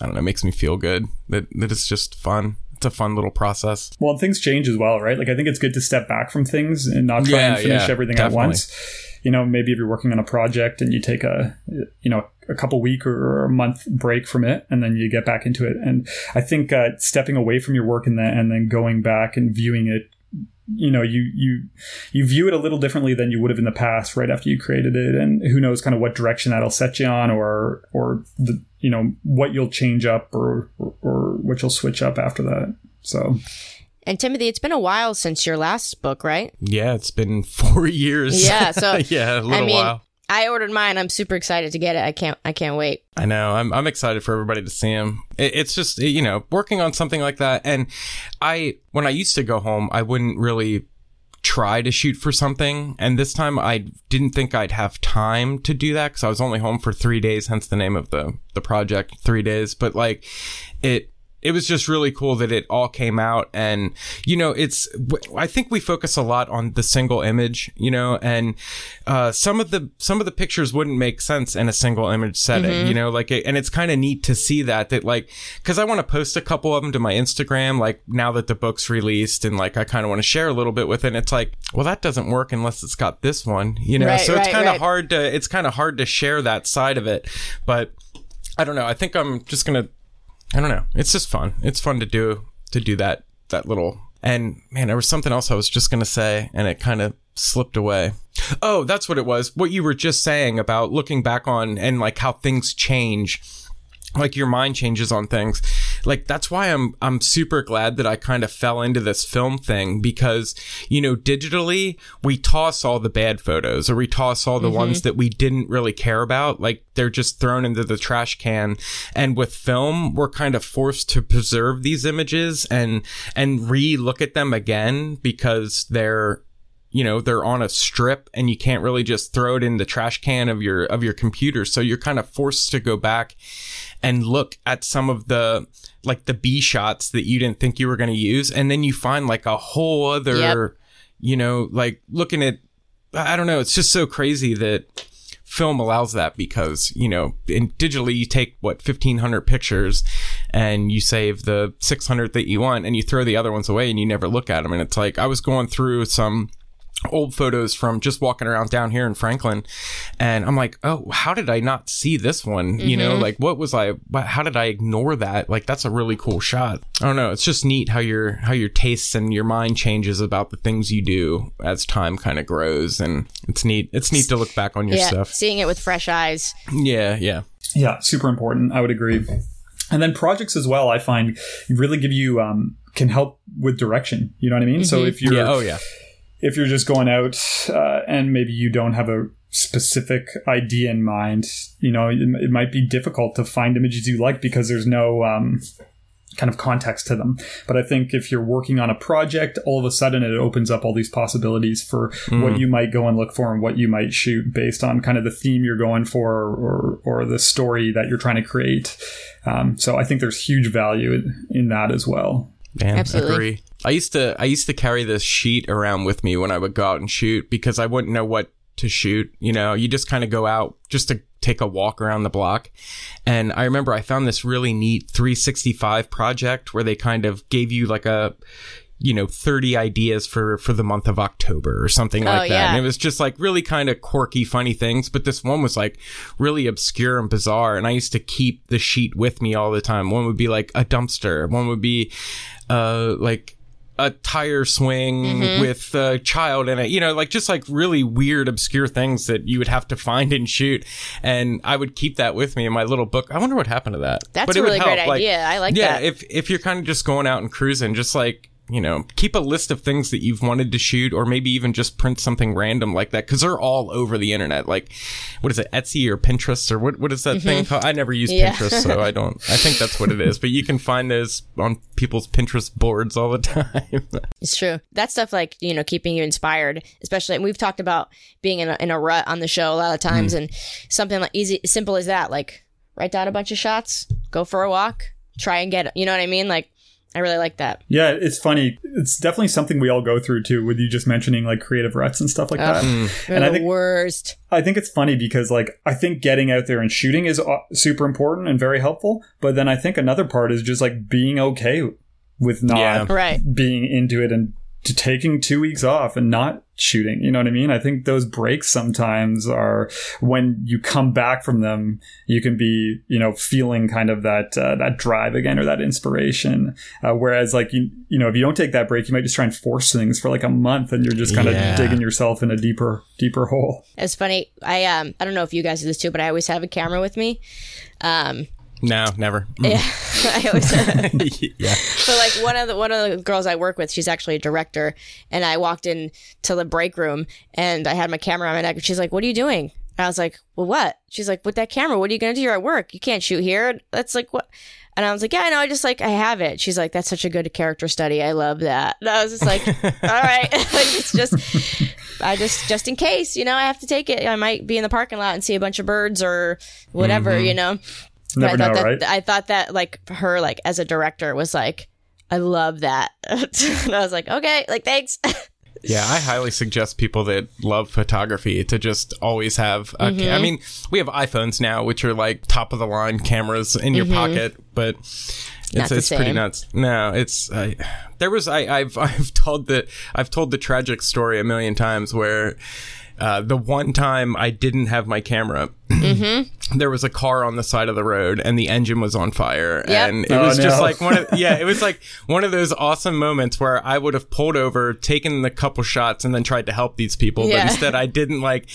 I don't know makes me feel good, that that it's just fun. It's a fun little process. Well, things change as well, right? Like I think it's good to step back from things and not try yeah, and finish yeah, everything definitely. At once. You know, maybe if you're working on a project and you take a you know a couple week or a month break from it, and then you get back into it. And I think uh, stepping away from your work and then and then going back and viewing it, you know, you you you view it a little differently than you would have in the past right after you created it, and who knows kind of what direction that'll set you on, or or the, you know, what you'll change up or, or or what you'll switch up after that. So and Timothy, it's been a while since your last book, right? Yeah, it's been four years. Yeah, so yeah, a little I mean, while. I ordered mine. I'm super excited to get it. I can't I can't wait. I know. I'm I'm excited for everybody to see them. It, it's just, you know, working on something like that. And I when I used to go home, I wouldn't really try to shoot for something. And this time I didn't think I'd have time to do that because I was only home for three days, hence the name of the, the project, three days. But like it. It was just really cool that it all came out. And, you know, it's, I think we focus a lot on the single image, you know, and, uh, some of the, some of the pictures wouldn't make sense in a single image setting, mm-hmm. you know, like, and it's kind of neat to see that, that like, cause I want to post a couple of them to my Instagram, like now that the book's released and like, I kind of want to share a little bit with it. And it's like, well, that doesn't work unless it's got this one, you know, right, so right, it's kind of right. hard to, it's kind of hard to share that side of it, but I don't know. I think I'm just going to, I don't know. It's just fun. It's fun to do to do that that little. And man, there was something else I was just going to say, and it kind of slipped away. Oh, that's what it was. What you were just saying about looking back on and like how things change, like your mind changes on things. Like that's why I'm I'm super glad that I kind of fell into this film thing, because, you know, digitally we toss all the bad photos, or we toss all the mm-hmm. ones that we didn't really care about. Like they're just thrown into the trash can. And with film, we're kind of forced to preserve these images and and re-look at them again, because they're, you know, they're on a strip and you can't really just throw it in the trash can of your of your computer. So you're kind of forced to go back and look at some of the like the B shots that you didn't think you were going to use. And then you find like a whole other, yep. you know, like looking at, I don't know. It's just so crazy that film allows that, because, you know, in digitally you take what, fifteen hundred pictures and you save the six hundred that you want and you throw the other ones away and you never look at them. And it's like I was going through some old photos from just walking around down here in Franklin, and I'm like, oh, how did I not see this one? Mm-hmm. You know, like, what was I, how did I ignore that? Like, that's a really cool shot. I don't know, it's just neat how your how your tastes and your mind changes about the things you do as time kind of grows, and it's neat it's neat to look back on your yeah, stuff, seeing it with fresh eyes. Yeah yeah yeah super important. I would agree. And then projects as well, I find really give you um can help with direction, you know what I mean? Mm-hmm. So if you're yeah, oh yeah if you're just going out uh, and maybe you don't have a specific idea in mind, you know, it, it might be difficult to find images you like because there's no um, kind of context to them. But I think if you're working on a project, all of a sudden it opens up all these possibilities for mm. what you might go and look for and what you might shoot based on kind of the theme you're going for or, or the story that you're trying to create. Um, so I think there's huge value in, in that as well. Man, absolutely. Agree. I used to I used to carry this sheet around with me when I would go out and shoot because I wouldn't know what to shoot. You know, you just kind of go out just to take a walk around the block. And I remember I found this really neat three sixty-five project where they kind of gave you like a, you know, thirty ideas for, for the month of October or something like oh, that. Yeah. And it was just like really kind of quirky, funny things. But this one was like really obscure and bizarre. And I used to keep the sheet with me all the time. One would be like a dumpster. One would be uh, like a tire swing mm-hmm. with a child in it, you know, like just like really weird, obscure things that you would have to find and shoot. And I would keep that with me in my little book. I wonder what happened to that. That's but a really great like, idea. I like yeah, that. Yeah, if, if you're kind of just going out and cruising, just like, you know, keep a list of things that you've wanted to shoot, or maybe even just print something random like that, because they're all over the internet. Like, what is it, Etsy or Pinterest, or what? What is that mm-hmm. thing called? I never use yeah. Pinterest, so I don't. I think that's what it is. But you can find those on people's Pinterest boards all the time. It's true. That stuff, like, you know, keeping you inspired, especially. And we've talked about being in a, in a rut on the show a lot of times, mm. and something like easy, simple as that, like write down a bunch of shots, go for a walk, try and get, you know what I mean, like. I really like that. Yeah, it's funny. It's definitely something we all go through too, with you just mentioning like creative ruts and stuff like oh, that. Mm. And I think the worst. I think it's funny because like I think getting out there and shooting is super important and very helpful. But then I think another part is just like being okay with not yeah. right. being into it and to taking two weeks off and not shooting. You know what I mean? I think those breaks sometimes are when you come back from them, you can be, you know, feeling kind of that uh, that drive again or that inspiration. Uh, whereas like, you, you know, if you don't take that break, you might just try and force things for like a month and you're just kind of yeah. digging yourself in a deeper, deeper hole. It's funny. I um I don't know if you guys do this too, but I always have a camera with me. Um No, never. Mm. Yeah, I always. Uh, yeah. But like one of the one of the girls I work with, she's actually a director, and I walked in to the break room and I had my camera on my neck. And she's like, "What are you doing?" And I was like, "Well, what?" She's like, "With that camera, what are you gonna do? You're at work. You can't shoot here." That's like what. And I was like, yeah, I know. I just like, I have it. She's like, that's such a good character study. I love that. And I was just like, all right. It's just, I just, just in case, you know, I have to take it. I might be in the parking lot and see a bunch of birds or whatever, mm-hmm. you know. Never I thought know, that right? I thought that like her like as a director was like, I love that. And I was like, okay, like thanks. Yeah, I highly suggest people that love photography to just always have a mm-hmm. ca- I mean, we have iPhones now, which are like top of the line cameras in your mm-hmm. pocket, but it's, it's pretty nuts. No, it's uh, there was I, I've I've told the I've told the tragic story a million times where Uh, the one time I didn't have my camera, mm-hmm. there was a car on the side of the road and the engine was on fire. Yep. And it oh, was no. just like one of, yeah, it was like one of those awesome moments where I would have pulled over, taken the couple shots and then tried to help these people. Yeah. But instead I didn't like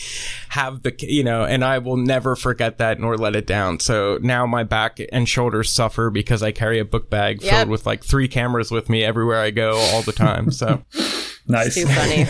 have the, you know, and I will never forget that nor let it down. So now my back and shoulders suffer because I carry a book bag yep. filled with like three cameras with me everywhere I go all the time. So. Nice. Too funny.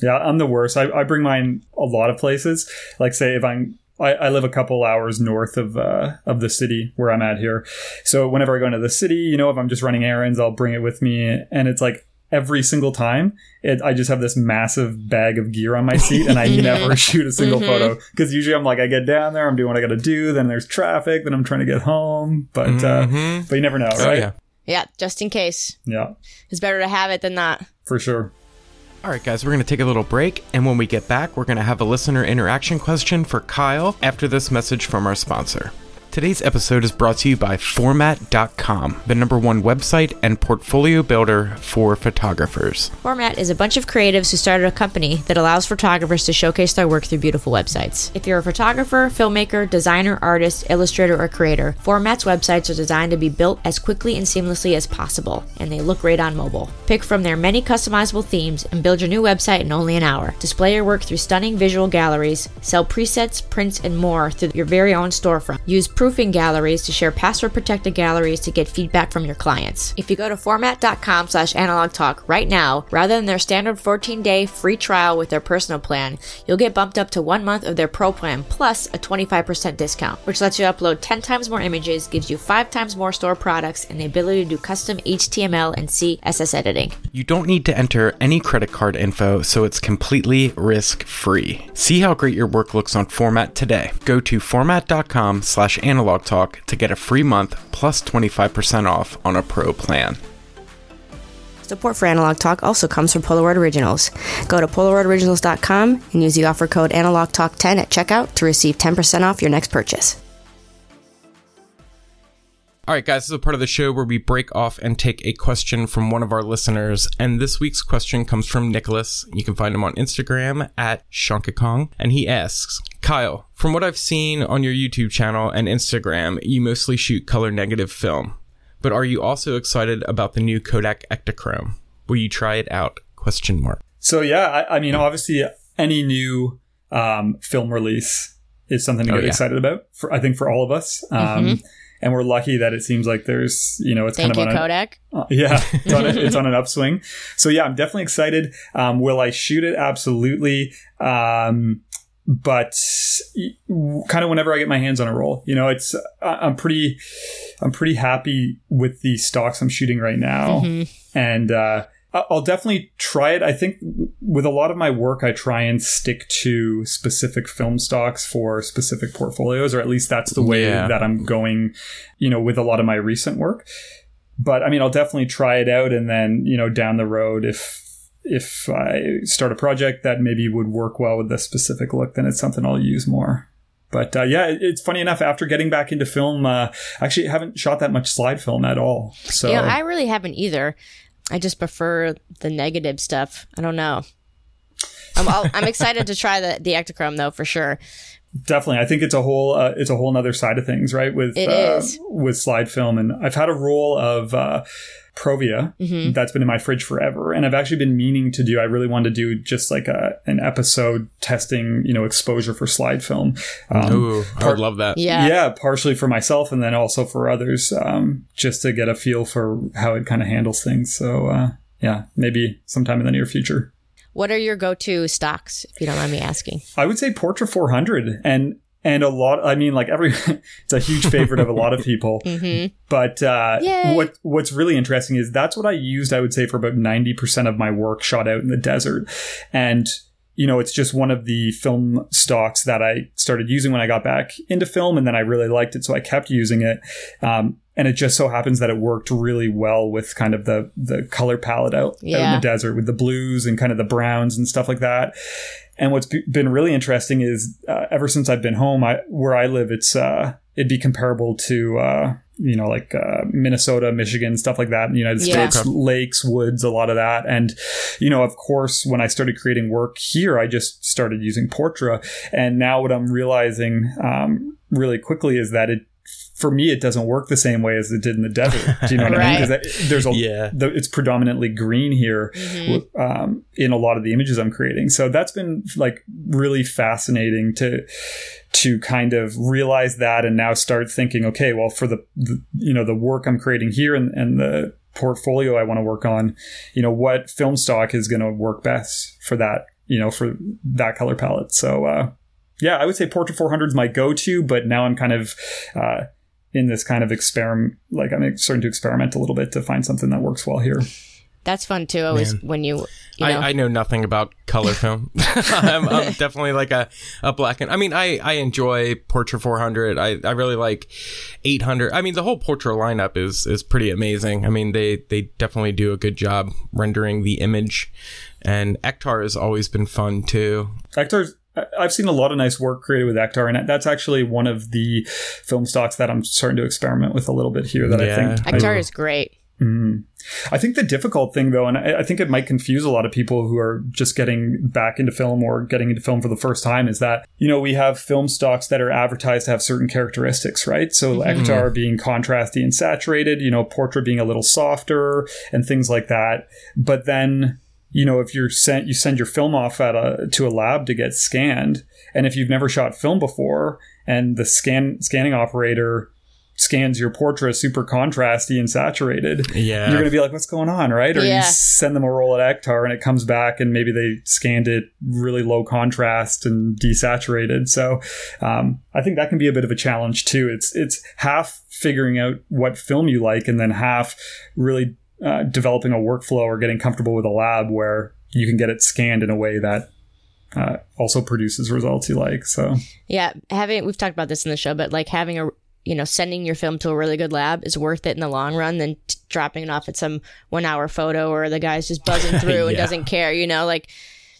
Yeah, I'm the worst. I, I bring mine a lot of places. Like, say, if I'm, I, I live a couple hours north of uh, of the city where I'm at here. So whenever I go into the city, you know, if I'm just running errands, I'll bring it with me, and it's like. Every single time, it, I just have this massive bag of gear on my seat, and I never shoot a single mm-hmm. photo because usually I'm like, I get down there, I'm doing what I got to do, then there's traffic, then I'm trying to get home, but mm-hmm. uh, but you never know, right? Oh, yeah. Yeah, just in case. Yeah. It's better to have it than not. For sure. All right, guys, we're going to take a little break. And when we get back, we're going to have a listener interaction question for Kyle after this message from our sponsor. Today's episode is brought to you by Format dot com, the number one website and portfolio builder for photographers. Format is a bunch of creatives who started a company that allows photographers to showcase their work through beautiful websites. If you're a photographer, filmmaker, designer, artist, illustrator, or creator, Format's websites are designed to be built as quickly and seamlessly as possible, and they look great on mobile. Pick from their many customizable themes and build your new website in only an hour. Display your work through stunning visual galleries, sell presets, prints, and more through your very own storefront. Use proofing galleries to share password-protected galleries to get feedback from your clients. If you go to format dot com slash analog talk right now, rather than their standard fourteen-day free trial with their personal plan, you'll get bumped up to one month of their pro plan, plus a twenty-five percent discount, which lets you upload ten times more images, gives you five times more store products, and the ability to do custom H T M L and C S S editing. You don't need to enter any credit card info, so it's completely risk-free. See how great your work looks on Format today. Go to format dot com slash analog talk to get a free month plus twenty-five percent off on a pro plan. Support for Analog Talk also comes from Polaroid Originals. Go to polaroid originals dot com and use the offer code analog talk ten at checkout to receive ten percent off your next purchase. All right, guys, this is a part of the show where we break off and take a question from one of our listeners. And this week's question comes from Nicholas. You can find him on Instagram at shankakong. And he asks, Kyle, from what I've seen on your YouTube channel and Instagram, you mostly shoot color negative film. But are you also excited about the new Kodak Ektachrome? Will you try it out? Question mark. So, yeah, I, I mean, obviously, any new um, film release is something to get oh, yeah. excited about, for, I think, for all of us. Um mm-hmm. And we're lucky that it seems like there's, you know, it's Thank kind of you, on Kodak. A, uh, yeah, it's on, a, it's on an upswing. So, yeah, I'm definitely excited. Um, will I shoot it? Absolutely. Um, but kind of whenever I get my hands on a roll, you know, it's I'm pretty I'm pretty happy with the stocks I'm shooting right now. Mm-hmm. And uh, I'll definitely try it. I think with a lot of my work, I try and stick to specific film stocks for specific portfolios, or at least that's the way yeah. that I'm going, you know, with a lot of my recent work. But I mean, I'll definitely try it out. And then, you know, down the road, if if I start a project that maybe would work well with the specific look, then it's something I'll use more. But uh, yeah, it's funny enough, after getting back into film, uh, actually haven't shot that much slide film at all. So yeah, I really haven't either. I just prefer the negative stuff. I don't know. I'm I'll, I'm excited to try the, the Ektachrome though, for sure. Definitely. I think it's a whole uh, it's a whole another side of things, right? With it uh, is. With slide film. And I've had a roll of uh, Provia mm-hmm. that's been in my fridge forever. And I've actually been meaning to do, I really wanted to do just like a, an episode testing, you know, exposure for slide film. Um, Ooh, I par- would love that. Yeah. Yeah, partially for myself and then also for others, um, just to get a feel for how it kind of handles things. So, uh, yeah, maybe sometime in the near future. What are your go-to stocks, if you don't mind me asking? I would say Portra four hundred and and a lot. I mean, like every, it's a huge favorite of a lot of people. Mm-hmm. But uh, what what's really interesting is that's what I used, I would say, for about ninety percent of my work shot out in the desert. And, you know, it's just one of the film stocks that I started using when I got back into film. And then I really liked it, so I kept using it. Um, And it just so happens that it worked really well with kind of the, the color palette out, yeah. out in the desert with the blues and kind of the browns and stuff like that. And what's b- been really interesting is uh, ever since I've been home, I, where I live, it's uh, it'd be comparable to, uh, you know, like uh, Minnesota, Michigan, stuff like that in the United yeah. States, lakes, woods, a lot of that. And, you know, of course, when I started creating work here, I just started using Portra. And now what I'm realizing um, really quickly is that it, for me, it doesn't work the same way as it did in the desert. Do you know what right. I mean? That, there's a, yeah. the, it's predominantly green here mm-hmm. um, in a lot of the images I'm creating. So that's been like really fascinating to to kind of realize that and now start thinking, okay, well, for the, the you know the work I'm creating here and, and the portfolio I want to work on, you know, what film stock is going to work best for that, you know, for that color palette. So uh, yeah, I would say Portra four hundred is my go-to, but now I'm kind of uh, in this kind of experiment, like I'm starting to experiment a little bit to find something that works well here. That's fun too. Always Man. when you, you know. I, I know nothing about color film. I'm, I'm definitely like a, a black and I mean, I, I enjoy Portra four hundred. I, I really like eight hundred. I mean, the whole Portra lineup is, is pretty amazing. I mean, they, they definitely do a good job rendering the image, and Ektar has always been fun too. Ektar's I've seen a lot of nice work created with Ektar, and that's actually one of the film stocks that I'm starting to experiment with a little bit here that yeah. I think Ektar I, is great. Mm. I think the difficult thing, though, and I, I think it might confuse a lot of people who are just getting back into film or getting into film for the first time, is that, you know, we have film stocks that are advertised to have certain characteristics, right? So mm-hmm. Ektar being contrasty and saturated, you know, Portra being a little softer and things like that. But then, you know, if you're sent, you send your film off at a to a lab to get scanned, and if you've never shot film before, and the scan scanning operator scans your portrait super contrasty and saturated, yeah. you're gonna be like, what's going on, right? Or yeah. you send them a roll at Ektar and it comes back and maybe they scanned it really low contrast and desaturated. So um, I think that can be a bit of a challenge too. It's it's half figuring out what film you like, and then half really uh, developing a workflow or getting comfortable with a lab where you can get it scanned in a way that uh, also produces results you like. So yeah, having we've talked about this in the show, but like having a you know, sending your film to a really good lab is worth it in the long run than t- dropping it off at some one hour photo or the guy's just buzzing through yeah. and doesn't care, you know, like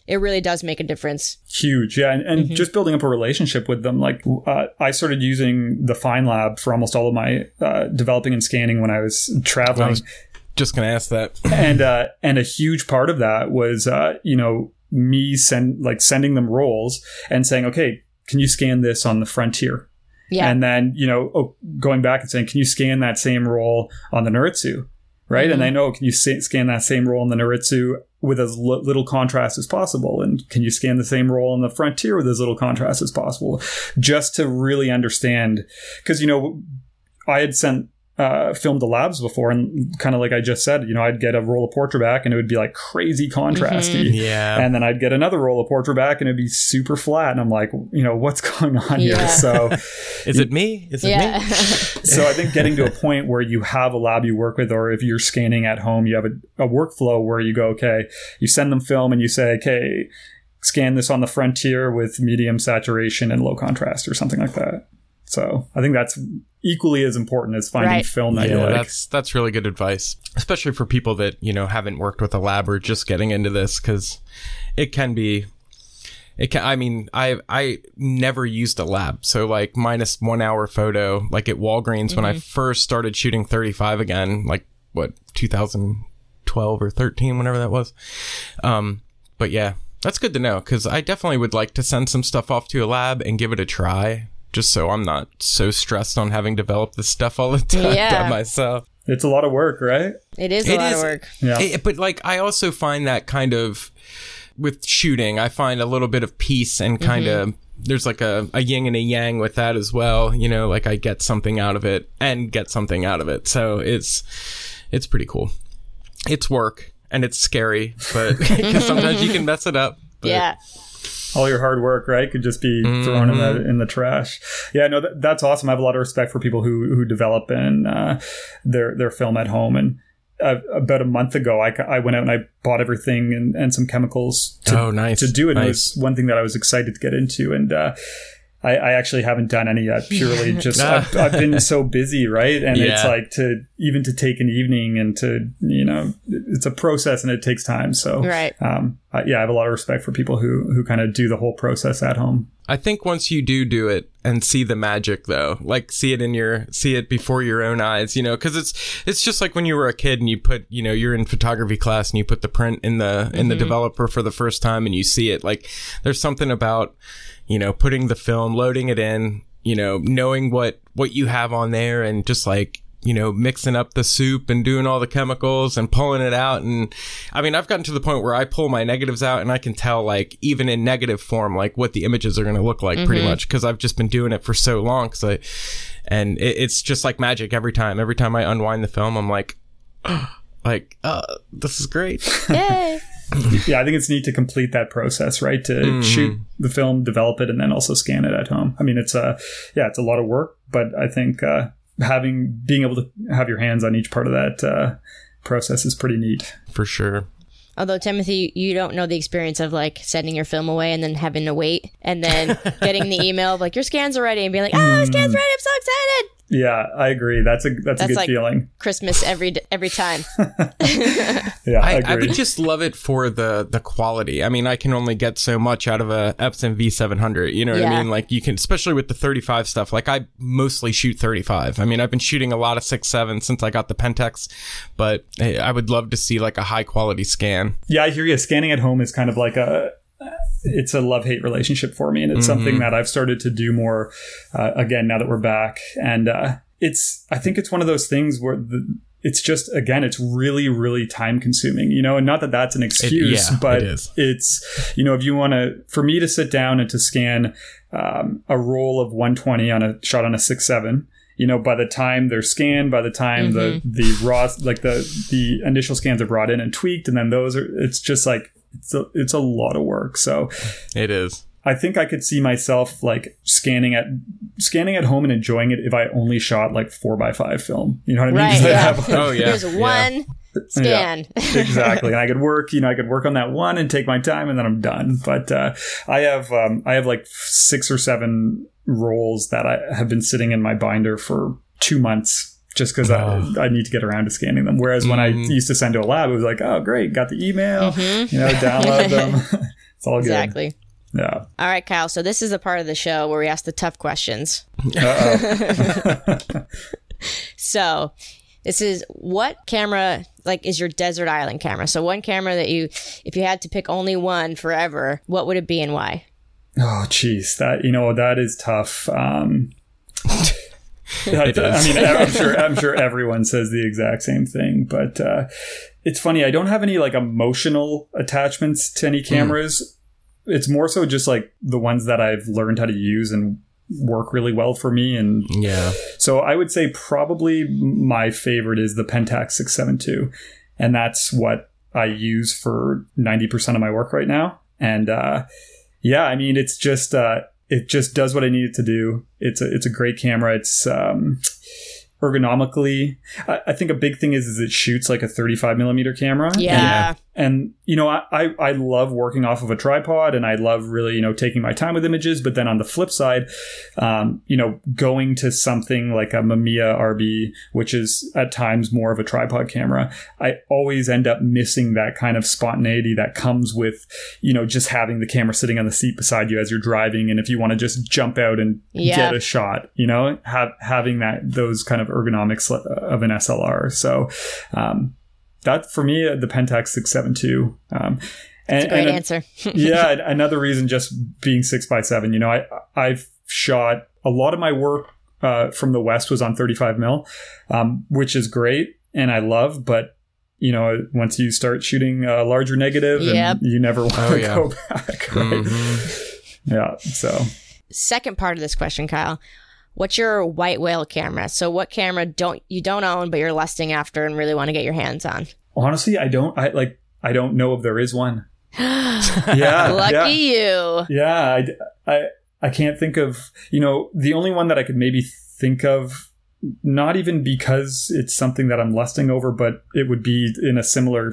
it really does make a difference. Huge. Yeah. And, and mm-hmm. just building up a relationship with them. Like uh, I started using the Fine Lab for almost all of my uh, developing and scanning when I was traveling. I was just going to ask that. and, uh, and a huge part of that was, uh, you know, me send like sending them rolls and saying, okay, can you scan this on the Frontier? Yeah. And then, you know, oh, going back and saying, can you scan that same roll on the Noritsu, right? Mm-hmm. And I know, oh, can you sa- scan that same roll on the Noritsu with as l- little contrast as possible? And can you scan the same roll on the Frontier with as little contrast as possible? Just to really understand, because, you know, I had sent uh, film to labs before, and kind of like I just said, you know, I'd get a roll of Portra back and it would be like crazy contrasty. Mm-hmm. Yeah. And then I'd get another roll of Portra back and it'd be super flat. And I'm like, you know, what's going on yeah. here? So is you, it me? Is it yeah. me? So I think getting to a point where you have a lab you work with, or if you're scanning at home, you have a, a workflow where you go, okay, you send them film and you say, okay, scan this on the Frontier with medium saturation and low contrast or something like that. So I think that's equally as important as finding right. film that yeah, you like. That's that's really good advice, especially for people that, you know, haven't worked with a lab or just getting into this, because it can be. It can. I mean, I I never used a lab, so like minus one hour photo, like at Walgreens mm-hmm. when I first started shooting thirty-five again, like what two thousand twelve or thirteen, whenever that was. Um, but yeah, that's good to know, because I definitely would like to send some stuff off to a lab and give it a try. Just so I'm not so stressed on having developed this stuff all the time yeah. by myself. It's a lot of work, right? It is a it lot is, of work. Yeah. It, but like, I also find that kind of with shooting, I find a little bit of peace and kind mm-hmm. of there's like a, a yin and a yang with that as well. You know, like I get something out of it and get something out of it. So it's it's pretty cool. It's work and it's scary, but because sometimes you can mess it up. But yeah. all your hard work, right, could just be thrown mm-hmm. in the in the trash. Yeah, no, that, that's awesome. I have a lot of respect for people who who develop and uh, their their film at home. And uh, about a month ago, I, I went out and I bought everything and, and some chemicals to, oh, nice. to do it. Nice. It was one thing that I was excited to get into. And uh, I, I actually haven't done any yet, purely just I've, I've been so busy, right? And yeah. it's like to even to take an evening and to, you know, it's a process and it takes time. So right. um Uh, yeah, I have a lot of respect for people who who kind of do the whole process at home. I think once you do do it and see the magic, though, like see it in your see it before your own eyes, you know, because it's it's just like when you were a kid and you put, you know, you're in photography class and you put the print in the mm-hmm. in the developer for the first time and you see it. Like there's something about, you know, putting the film, loading it in, you know, knowing what what you have on there and just like, you know, mixing up the soup and doing all the chemicals and pulling it out. And I mean, I've gotten to the point where I pull my negatives out and I can tell, like, even in negative form, like what the images are going to look like mm-hmm. pretty much, because I've just been doing it for so long. Cause I, and it, it's just like magic every time. Every time I unwind the film, I'm like, oh, like, oh, this is great. Yay. Yeah, I think it's neat to complete that process, right? To mm-hmm. shoot the film, develop it, and then also scan it at home. I mean, it's a, yeah, it's a lot of work, but I think, uh, having being able to have your hands on each part of that uh, process is pretty neat for sure. Although Timothy, you don't know the experience of like sending your film away and then having to wait and then getting the email of like your scan's are ready and being like, oh, mm. scan's ready, I'm so excited. Yeah, I agree. That's a that's, that's a good like feeling. Christmas every every time. Yeah, I, I, agree. I would just love it for the the quality. I mean, I can only get so much out of a Epson V seven hundred. You know what yeah. I mean? Like you can, especially with the thirty-five stuff. Like I mostly shoot thirty-five. I mean, I've been shooting a lot of six seven since I got the Pentax, but hey, I would love to see like a high quality scan. Yeah, I hear you. Scanning at home is kind of like a. It's a love-hate relationship for me, and it's mm-hmm. something that I've started to do more uh, again now that we're back. And uh, it's I think it's one of those things where the, it's just again it's really really time consuming, you know. And not that that's an excuse, it, yeah, but it it's you know if you want to for me to sit down and to scan um, a roll of one twenty on a shot on a six seven. You know, by the time they're scanned, by the time mm-hmm. the the raw like the the initial scans are brought in and tweaked, and then those are it's just like. It's a, it's a lot of work. So it is. I think I could see myself like scanning at scanning at home and enjoying it if I only shot like four by five film. You know what I mean? Right, yeah. I have, like, oh yeah. There's one yeah. scan. Yeah, exactly. And I could work, you know, I could work on that one and take my time and then I'm done. But uh, I have um, I have like six or seven rolls that I have been sitting in my binder for two months. Just because oh. I, I need to get around to scanning them. Whereas mm-hmm. when I used to send to a lab, it was like, oh, great, got the email, mm-hmm. you know, download them. It's all good. Exactly. Yeah. All right, Kyle. So this is the part of the show where we ask the tough questions. Uh-oh. So this is what camera, like, is your desert island camera? So one camera that you, if you had to pick only one forever, what would it be and why? Oh, geez. That, you know, that is tough. Um I mean, I'm sure I'm sure everyone says the exact same thing, but uh, it's funny. I don't have any like emotional attachments to any cameras. Mm. It's more so just like the ones that I've learned how to use and work really well for me. And yeah, so I would say probably my favorite is the Pentax six seventy-two, and that's what I use for ninety percent of my work right now. And uh, yeah, I mean, it's just. Uh, It just does what I need it to do. It's a, it's a great camera. It's um, ergonomically. I, I think a big thing is, is it shoots like a thirty-five millimeter camera. Yeah. And, and you know, I, I, I love working off of a tripod and I love really, you know, taking my time with images. But then on the flip side, um, you know, going to something like a Mamiya R B, which is at times more of a tripod camera, I always end up missing that kind of spontaneity that comes with, you know, just having the camera sitting on the seat beside you as you're driving. And if you want to just jump out and yeah. get a shot, you know, have, having that, those kind of ergonomics of an S L R. So, um, that for me, the Pentax six seventy-two. Um, and, That's a great and, answer. Yeah, another reason just being six by seven. You know, I I've shot a lot of my work uh, from the West was on thirty-five mil, um, which is great and I love. But you know, once you start shooting a larger negative, yep. and you never want to oh, yeah. go back. Right? Mm-hmm. Yeah. So, second part of this question, Kyle. What's your white whale camera? So what camera don't you don't own, but you're lusting after and really want to get your hands on? Honestly, I don't I like I don't know if there is one. Yeah. Lucky yeah. you. Yeah. I, I, I can't think of, you know, the only one that I could maybe think of, not even because it's something that I'm lusting over, but it would be in a similar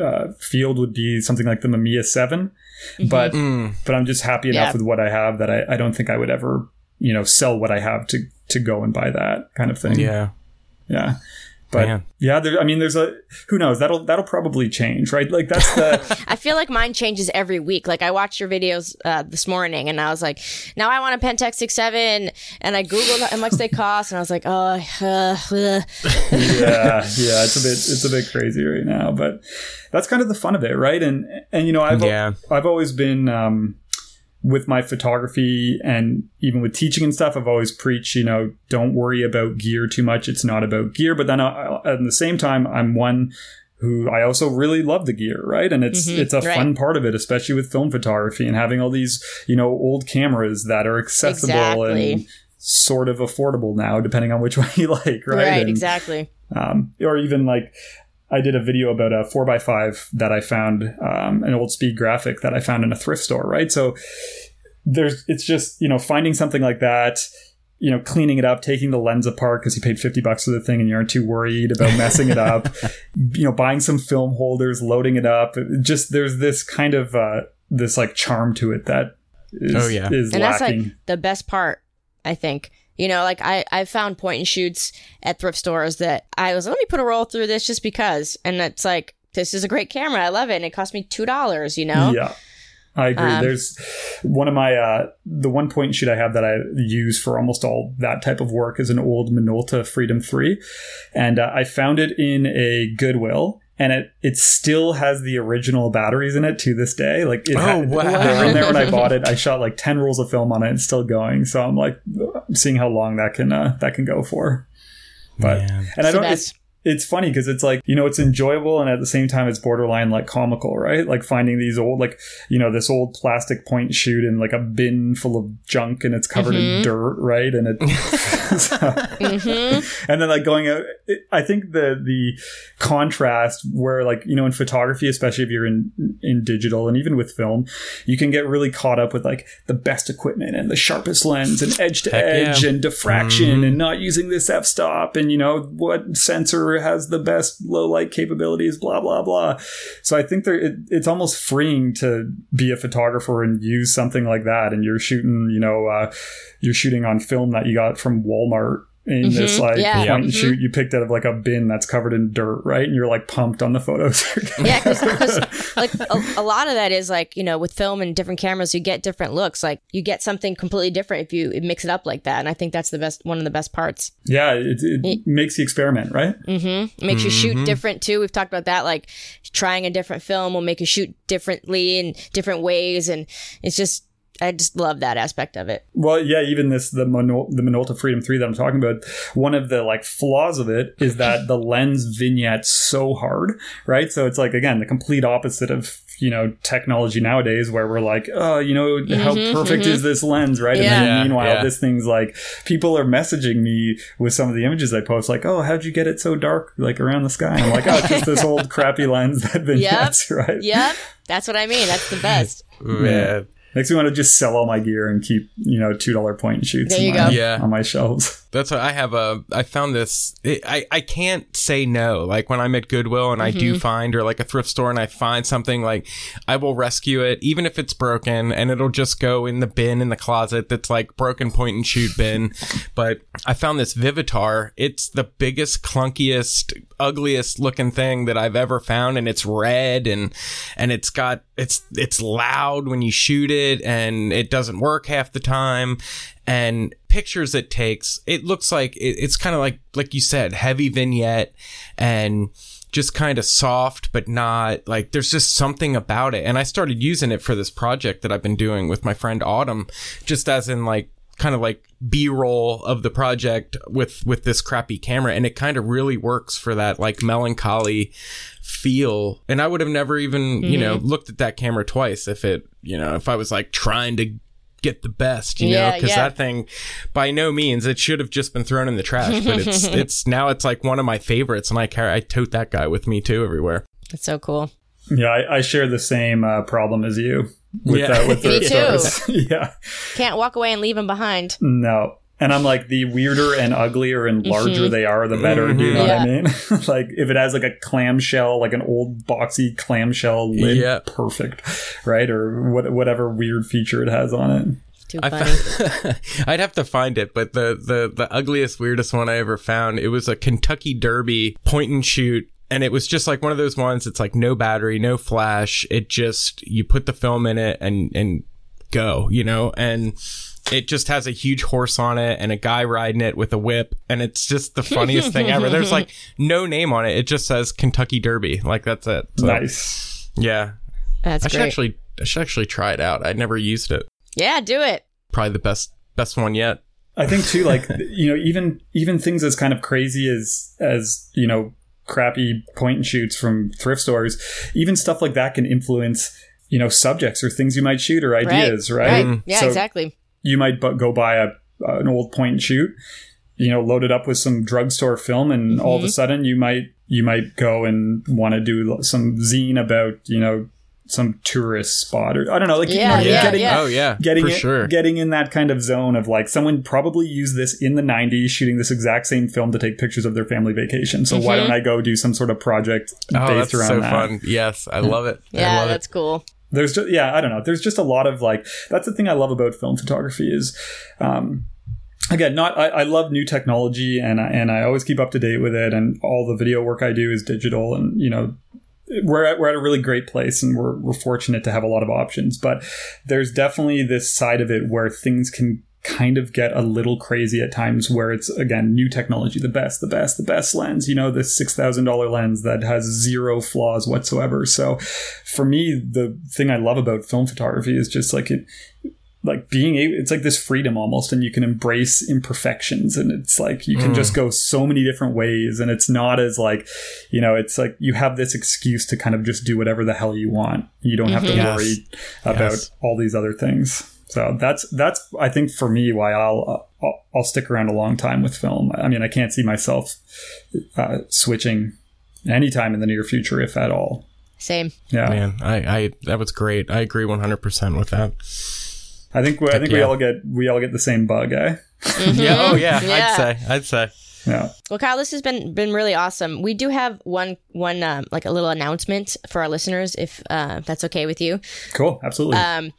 uh, field would be something like the Mamiya seven. Mm-hmm. But mm. but I'm just happy enough yeah. with what I have that I, I don't think I would ever you know, sell what I have to, to go and buy that kind of thing. Yeah. Yeah. But Man. yeah, there, I mean, there's a, who knows, that'll, that'll probably change, right? Like that's the, I feel like mine changes every week. Like I watched your videos uh, this morning and I was like, now I want a Pentax six seven, and I Googled how much they cost. And I was like, oh, uh, uh. yeah, yeah, it's a bit, it's a bit crazy right now, but that's kind of the fun of it. Right. And, and, you know, I've, yeah. I've always been, um, with my photography and even with teaching and stuff, I've always preached, you know, don't worry about gear too much. It's not about gear. But then I, at the same time, I'm one who I also really love the gear, right? And it's mm-hmm, it's a right. fun part of it, especially with film photography and having all these, you know, old cameras that are accessible exactly. and sort of affordable now, depending on which one you like, right? Right, and, exactly. Um, or even like... I did a video about a four by five that I found, um, an old Speed Graphic that I found in a thrift store. Right. So there's, it's just, you know, finding something like that, you know, cleaning it up, taking the lens apart because you paid fifty bucks for the thing and you aren't too worried about messing it up, you know, buying some film holders, loading it up. It just, there's this kind of, uh, this like charm to it that is, oh, yeah. is and lacking. That's like the best part, I think, You know, like I, I found point and shoots at thrift stores that I was, let me put a roll through this just because. And it's like, this is a great camera. I love it. And it cost me two dollars, you know? Yeah, I agree. Um, There's one of my, uh, the one point and shoot I have that I use for almost all that type of work is an old Minolta Freedom three. And uh, I found it in a Goodwill. And it, it still has the original batteries in it to this day. Like, it had, oh, wow. They're in there when I bought it. I shot like ten rolls of film on it and it's still going. So I'm like, I'm seeing how long that can uh, that can go for. But yeah. And it's I don't. It's, it's funny because it's like, you know, it's enjoyable and at the same time it's borderline like comical, right? Like finding these old, like, you know, this old plastic point shoot in like a bin full of junk and it's covered mm-hmm. in dirt, right? And it. So, mm-hmm. And then like going out, it, I think the the contrast where like, you know, in photography, especially if you're in in digital and even with film, you can get really caught up with like the best equipment and the sharpest lens and edge to edge and diffraction mm-hmm. and not using this f-stop and, you know, what sensor has the best low light capabilities, blah blah blah. So I think there it, it's almost freeing to be a photographer and use something like that. And you're shooting, you know, uh, you're shooting on film that you got from Walmart in mm-hmm. this like yeah. point yeah. and mm-hmm. shoot you picked out of like a bin that's covered in dirt, right? And you're like pumped on the photos. Yeah, because like a, a lot of that is like, you know, with film and different cameras, you get different looks. Like you get something completely different if you mix it up like that. And I think that's the best, one of the best parts. Yeah, it, it, it makes the experiment, right? Mm-hmm. It makes mm-hmm. you shoot different too. We've talked about that. Like trying a different film will make you shoot differently in different ways, and it's just. I just love that aspect of it. Well, yeah, even this, the Minol- the Minolta Freedom three that I'm talking about, one of the like flaws of it is that the lens vignettes so hard, right? So it's like, again, the complete opposite of, you know, technology nowadays where we're like, oh, you know, mm-hmm, how perfect mm-hmm. is this lens, right? Yeah. And then meanwhile, yeah. this thing's like, people are messaging me with some of the images I post, like, oh, how'd you get it so dark, like around the sky? And I'm like, oh, it's just this old crappy lens that vignettes, yep. right? Yep, that's what I mean. That's the best. Yeah. Makes me want to just sell all my gear and keep, you know, two dollar point and shoots on my, yeah. on my shelves. That's what I have. A, I found this. It, I, I can't say no. Like when I'm at Goodwill and mm-hmm. I do find, or like a thrift store and I find something, like I will rescue it, even if it's broken, and it'll just go in the bin in the closet that's like broken point and shoot bin. But I found this Vivitar. It's the biggest, clunkiest, ugliest looking thing that I've ever found. And it's red and, and it's got, it's, it's loud when you shoot it. And it doesn't work half the time, and pictures it takes, it looks like it, it's kind of like like you said, heavy vignette and just kind of soft, but not like, there's just something about it. And I started using it for this project that I've been doing with my friend Autumn, just as in like kind of like B-roll of the project with with this crappy camera, and it kind of really works for that like melancholy feel. And I would have never even mm-hmm. you know looked at that camera twice if it, you know, if I was like trying to get the best, you yeah, know, because yeah. that thing, by no means, it should have just been thrown in the trash, but it's it's now it's like one of my favorites, and I carry I tote that guy with me too everywhere. That's so cool. Yeah, I, I share the same uh, problem as you. With yeah. that, with the Me stars. Too. yeah. Can't walk away and leave them behind. No. And I'm like, the weirder and uglier and larger mm-hmm. they are, the better. Mm-hmm. Do you know yeah. what I mean? Like if it has like a clamshell, like an old boxy clamshell lid, yeah. perfect. Right? Or what, whatever weird feature it has on it. Too funny. Found, I'd have to find it, but the, the, the ugliest, weirdest one I ever found, it was a Kentucky Derby point and shoot. And it was just like one of those ones. It's like no battery, no flash. It just, you put the film in it and, and go, you know, and it just has a huge horse on it and a guy riding it with a whip. And it's just the funniest thing ever. There's like no name on it. It just says Kentucky Derby. Like that's it. So, nice. Yeah. That's I should great. Actually, I should actually try it out. I never used it. Yeah, do it. Probably the best, best one yet. I think too, like, you know, even, even things as kind of crazy as, as, you know, crappy point and shoots from thrift stores, even stuff like that can influence, you know, subjects or things you might shoot or ideas, right? right? right. Yeah, so exactly. You might bu- go buy a uh, an old point and shoot, you know, load it up with some drugstore film, and mm-hmm. all of a sudden you might you might go and want to do some zine about, you know, some tourist spot, or I don't know, like yeah, you know, yeah, getting, yeah. oh yeah, getting for it, sure, getting in that kind of zone of like, someone probably used this in the nineties, shooting this exact same film to take pictures of their family vacation. So mm-hmm. why don't I go do some sort of project oh, based that's around so that? Fun. Yes, I love it. Yeah, love that's it. Cool. There's just yeah, I don't know. There's just a lot of like, that's the thing I love about film photography is, um, again, not I, I love new technology, and I, and I always keep up to date with it. And all the video work I do is digital, and you know, we're at, we're at a really great place, and we're we're fortunate to have a lot of options. But there's definitely this side of it where things can kind of get a little crazy at times, where it's, again, new technology, the best, the best, the best lens, you know, this six thousand dollars lens that has zero flaws whatsoever. So for me, the thing I love about film photography is just like it, like being able, it's like this freedom almost, and you can embrace imperfections, and it's like you can mm. just go so many different ways, and it's not as like, you know, it's like you have this excuse to kind of just do whatever the hell you want. You don't mm-hmm. have to yes. worry about yes. all these other things. So that's that's I think for me why I'll, I'll I'll stick around a long time with film. I mean, I can't see myself uh, switching anytime in the near future, if at all. Same. Yeah, man. I, I that was great. I agree one hundred percent with that. I think we, I think yeah. we all get we all get the same bug, eh? Mm-hmm. yeah. Oh yeah. yeah. I'd say. I'd say. Yeah. Well, Kyle, this has been been really awesome. We do have one one um, like a little announcement for our listeners, if uh, that's okay with you. Cool. Absolutely. Um.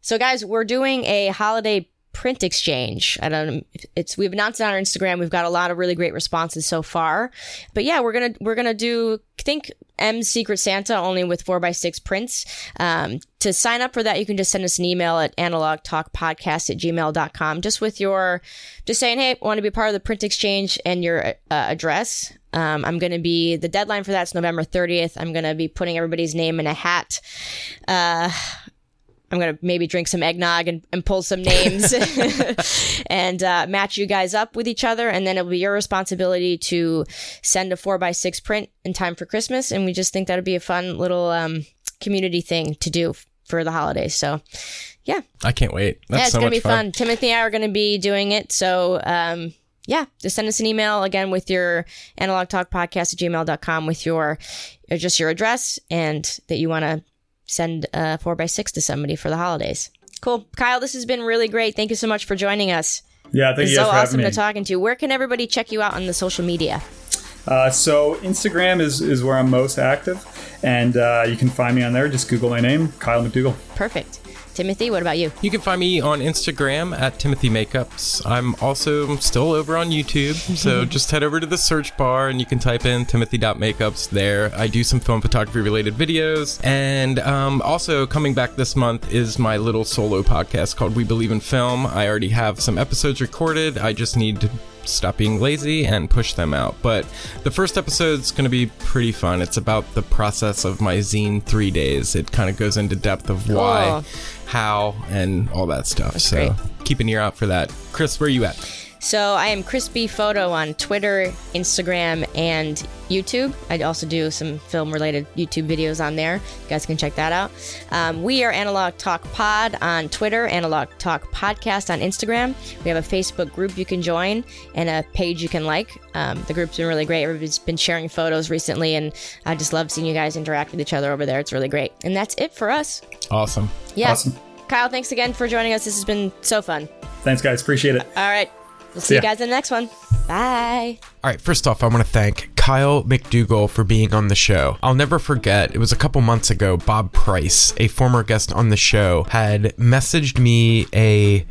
So, guys, we're doing a holiday print exchange. I don't know. It's we've announced it on our Instagram. We've got a lot of really great responses so far. But yeah, we're gonna we're gonna do think M's Secret Santa only with four by six prints. Um, to sign up for that, you can just send us an email at analog talk podcast at gmail dot com, just with your just saying, hey, I want to be part of the print exchange and your uh, address. Um, I'm going to be, the deadline for that's November thirtieth. I'm going to be putting everybody's name in a hat. Uh, I'm going to maybe drink some eggnog and, and pull some names and uh, match you guys up with each other. And then it'll be your responsibility to send a four by six print in time for Christmas. And we just think that would be a fun little um, community thing to do for the holidays. So, yeah. I can't wait. That's yeah, it's so going to be fun. fun. Timothy and I are going to be doing it. So, um, yeah, just send us an email again with your analog talk podcast at gmail dot com with your or just your address and that you want to send a four by six to somebody for the holidays. Cool. Kyle, this has been really great. Thank you so much for joining us. Yeah, thank you guys for having me. It's so awesome to talking to you. Where can everybody check you out on the social media? Uh, so Instagram is, is where I'm most active, and uh, you can find me on there. Just Google my name, Kyle McDougall. Perfect. Timothy, what about you? You can find me on Instagram at timothy makeups. I'm also still over on YouTube, so just head over to the search bar and you can type in timothy dot makeups there. I do some film photography related videos. And um, also coming back this month is my little solo podcast called We Believe in Film. I already have some episodes recorded. I just need to stop being lazy and push them out. But the first episode's going to be pretty fun. It's about the process of my zine three days. It kind of goes into depth of cool. why, how, and all that stuff. That's so great. Keep an ear out for that. Chris, where are you at? So I am chrisbphoto on Twitter, Instagram, and YouTube. I also do some film-related YouTube videos on there. You guys can check that out. Um, we are Analog Talk Pod on Twitter, Analog Talk Podcast on Instagram. We have a Facebook group you can join and a page you can like. Um, the group's been really great. Everybody's been sharing photos recently, and I just love seeing you guys interact with each other over there. It's really great. And that's it for us. Awesome. Yeah. Awesome. Kyle, thanks again for joining us. This has been so fun. Thanks, guys. Appreciate it. All right. We'll see yeah. you guys in the next one. Bye. All right. First off, I want to thank Kyle McDougall for being on the show. I'll never forget. It was a couple months ago. Bob Price, a former guest on the show, had messaged me a...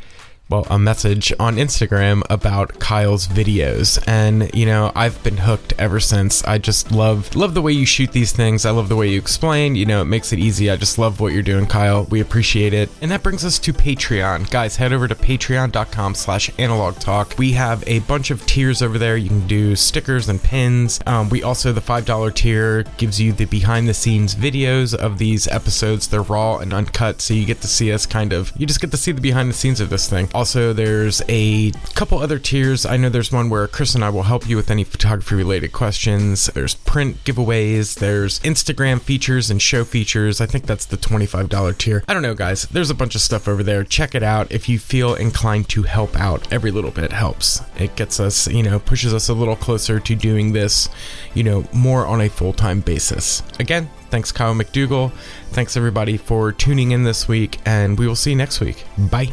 well, a message on Instagram about Kyle's videos. And, you know, I've been hooked ever since. I just love, love the way you shoot these things. I love the way you explain, you know, it makes it easy. I just love what you're doing, Kyle. We appreciate it. And that brings us to Patreon. Guys, head over to patreon dot com slash analog talk. We have a bunch of tiers over there. You can do stickers and pins. Um, we also, the five dollar tier gives you the behind the scenes videos of these episodes. They're raw and uncut. So you get to see us kind of, you just get to see the behind the scenes of this thing. Also, there's a couple other tiers. I know there's one where Chris and I will help you with any photography-related questions. There's print giveaways. There's Instagram features and show features. I think that's the twenty-five dollar tier. I don't know, guys. There's a bunch of stuff over there. Check it out if you feel inclined to help out. Every little bit helps. It gets us, you know, pushes us a little closer to doing this, you know, more on a full-time basis. Again, thanks, Kyle McDougall. Thanks, everybody, for tuning in this week, and we will see you next week. Bye.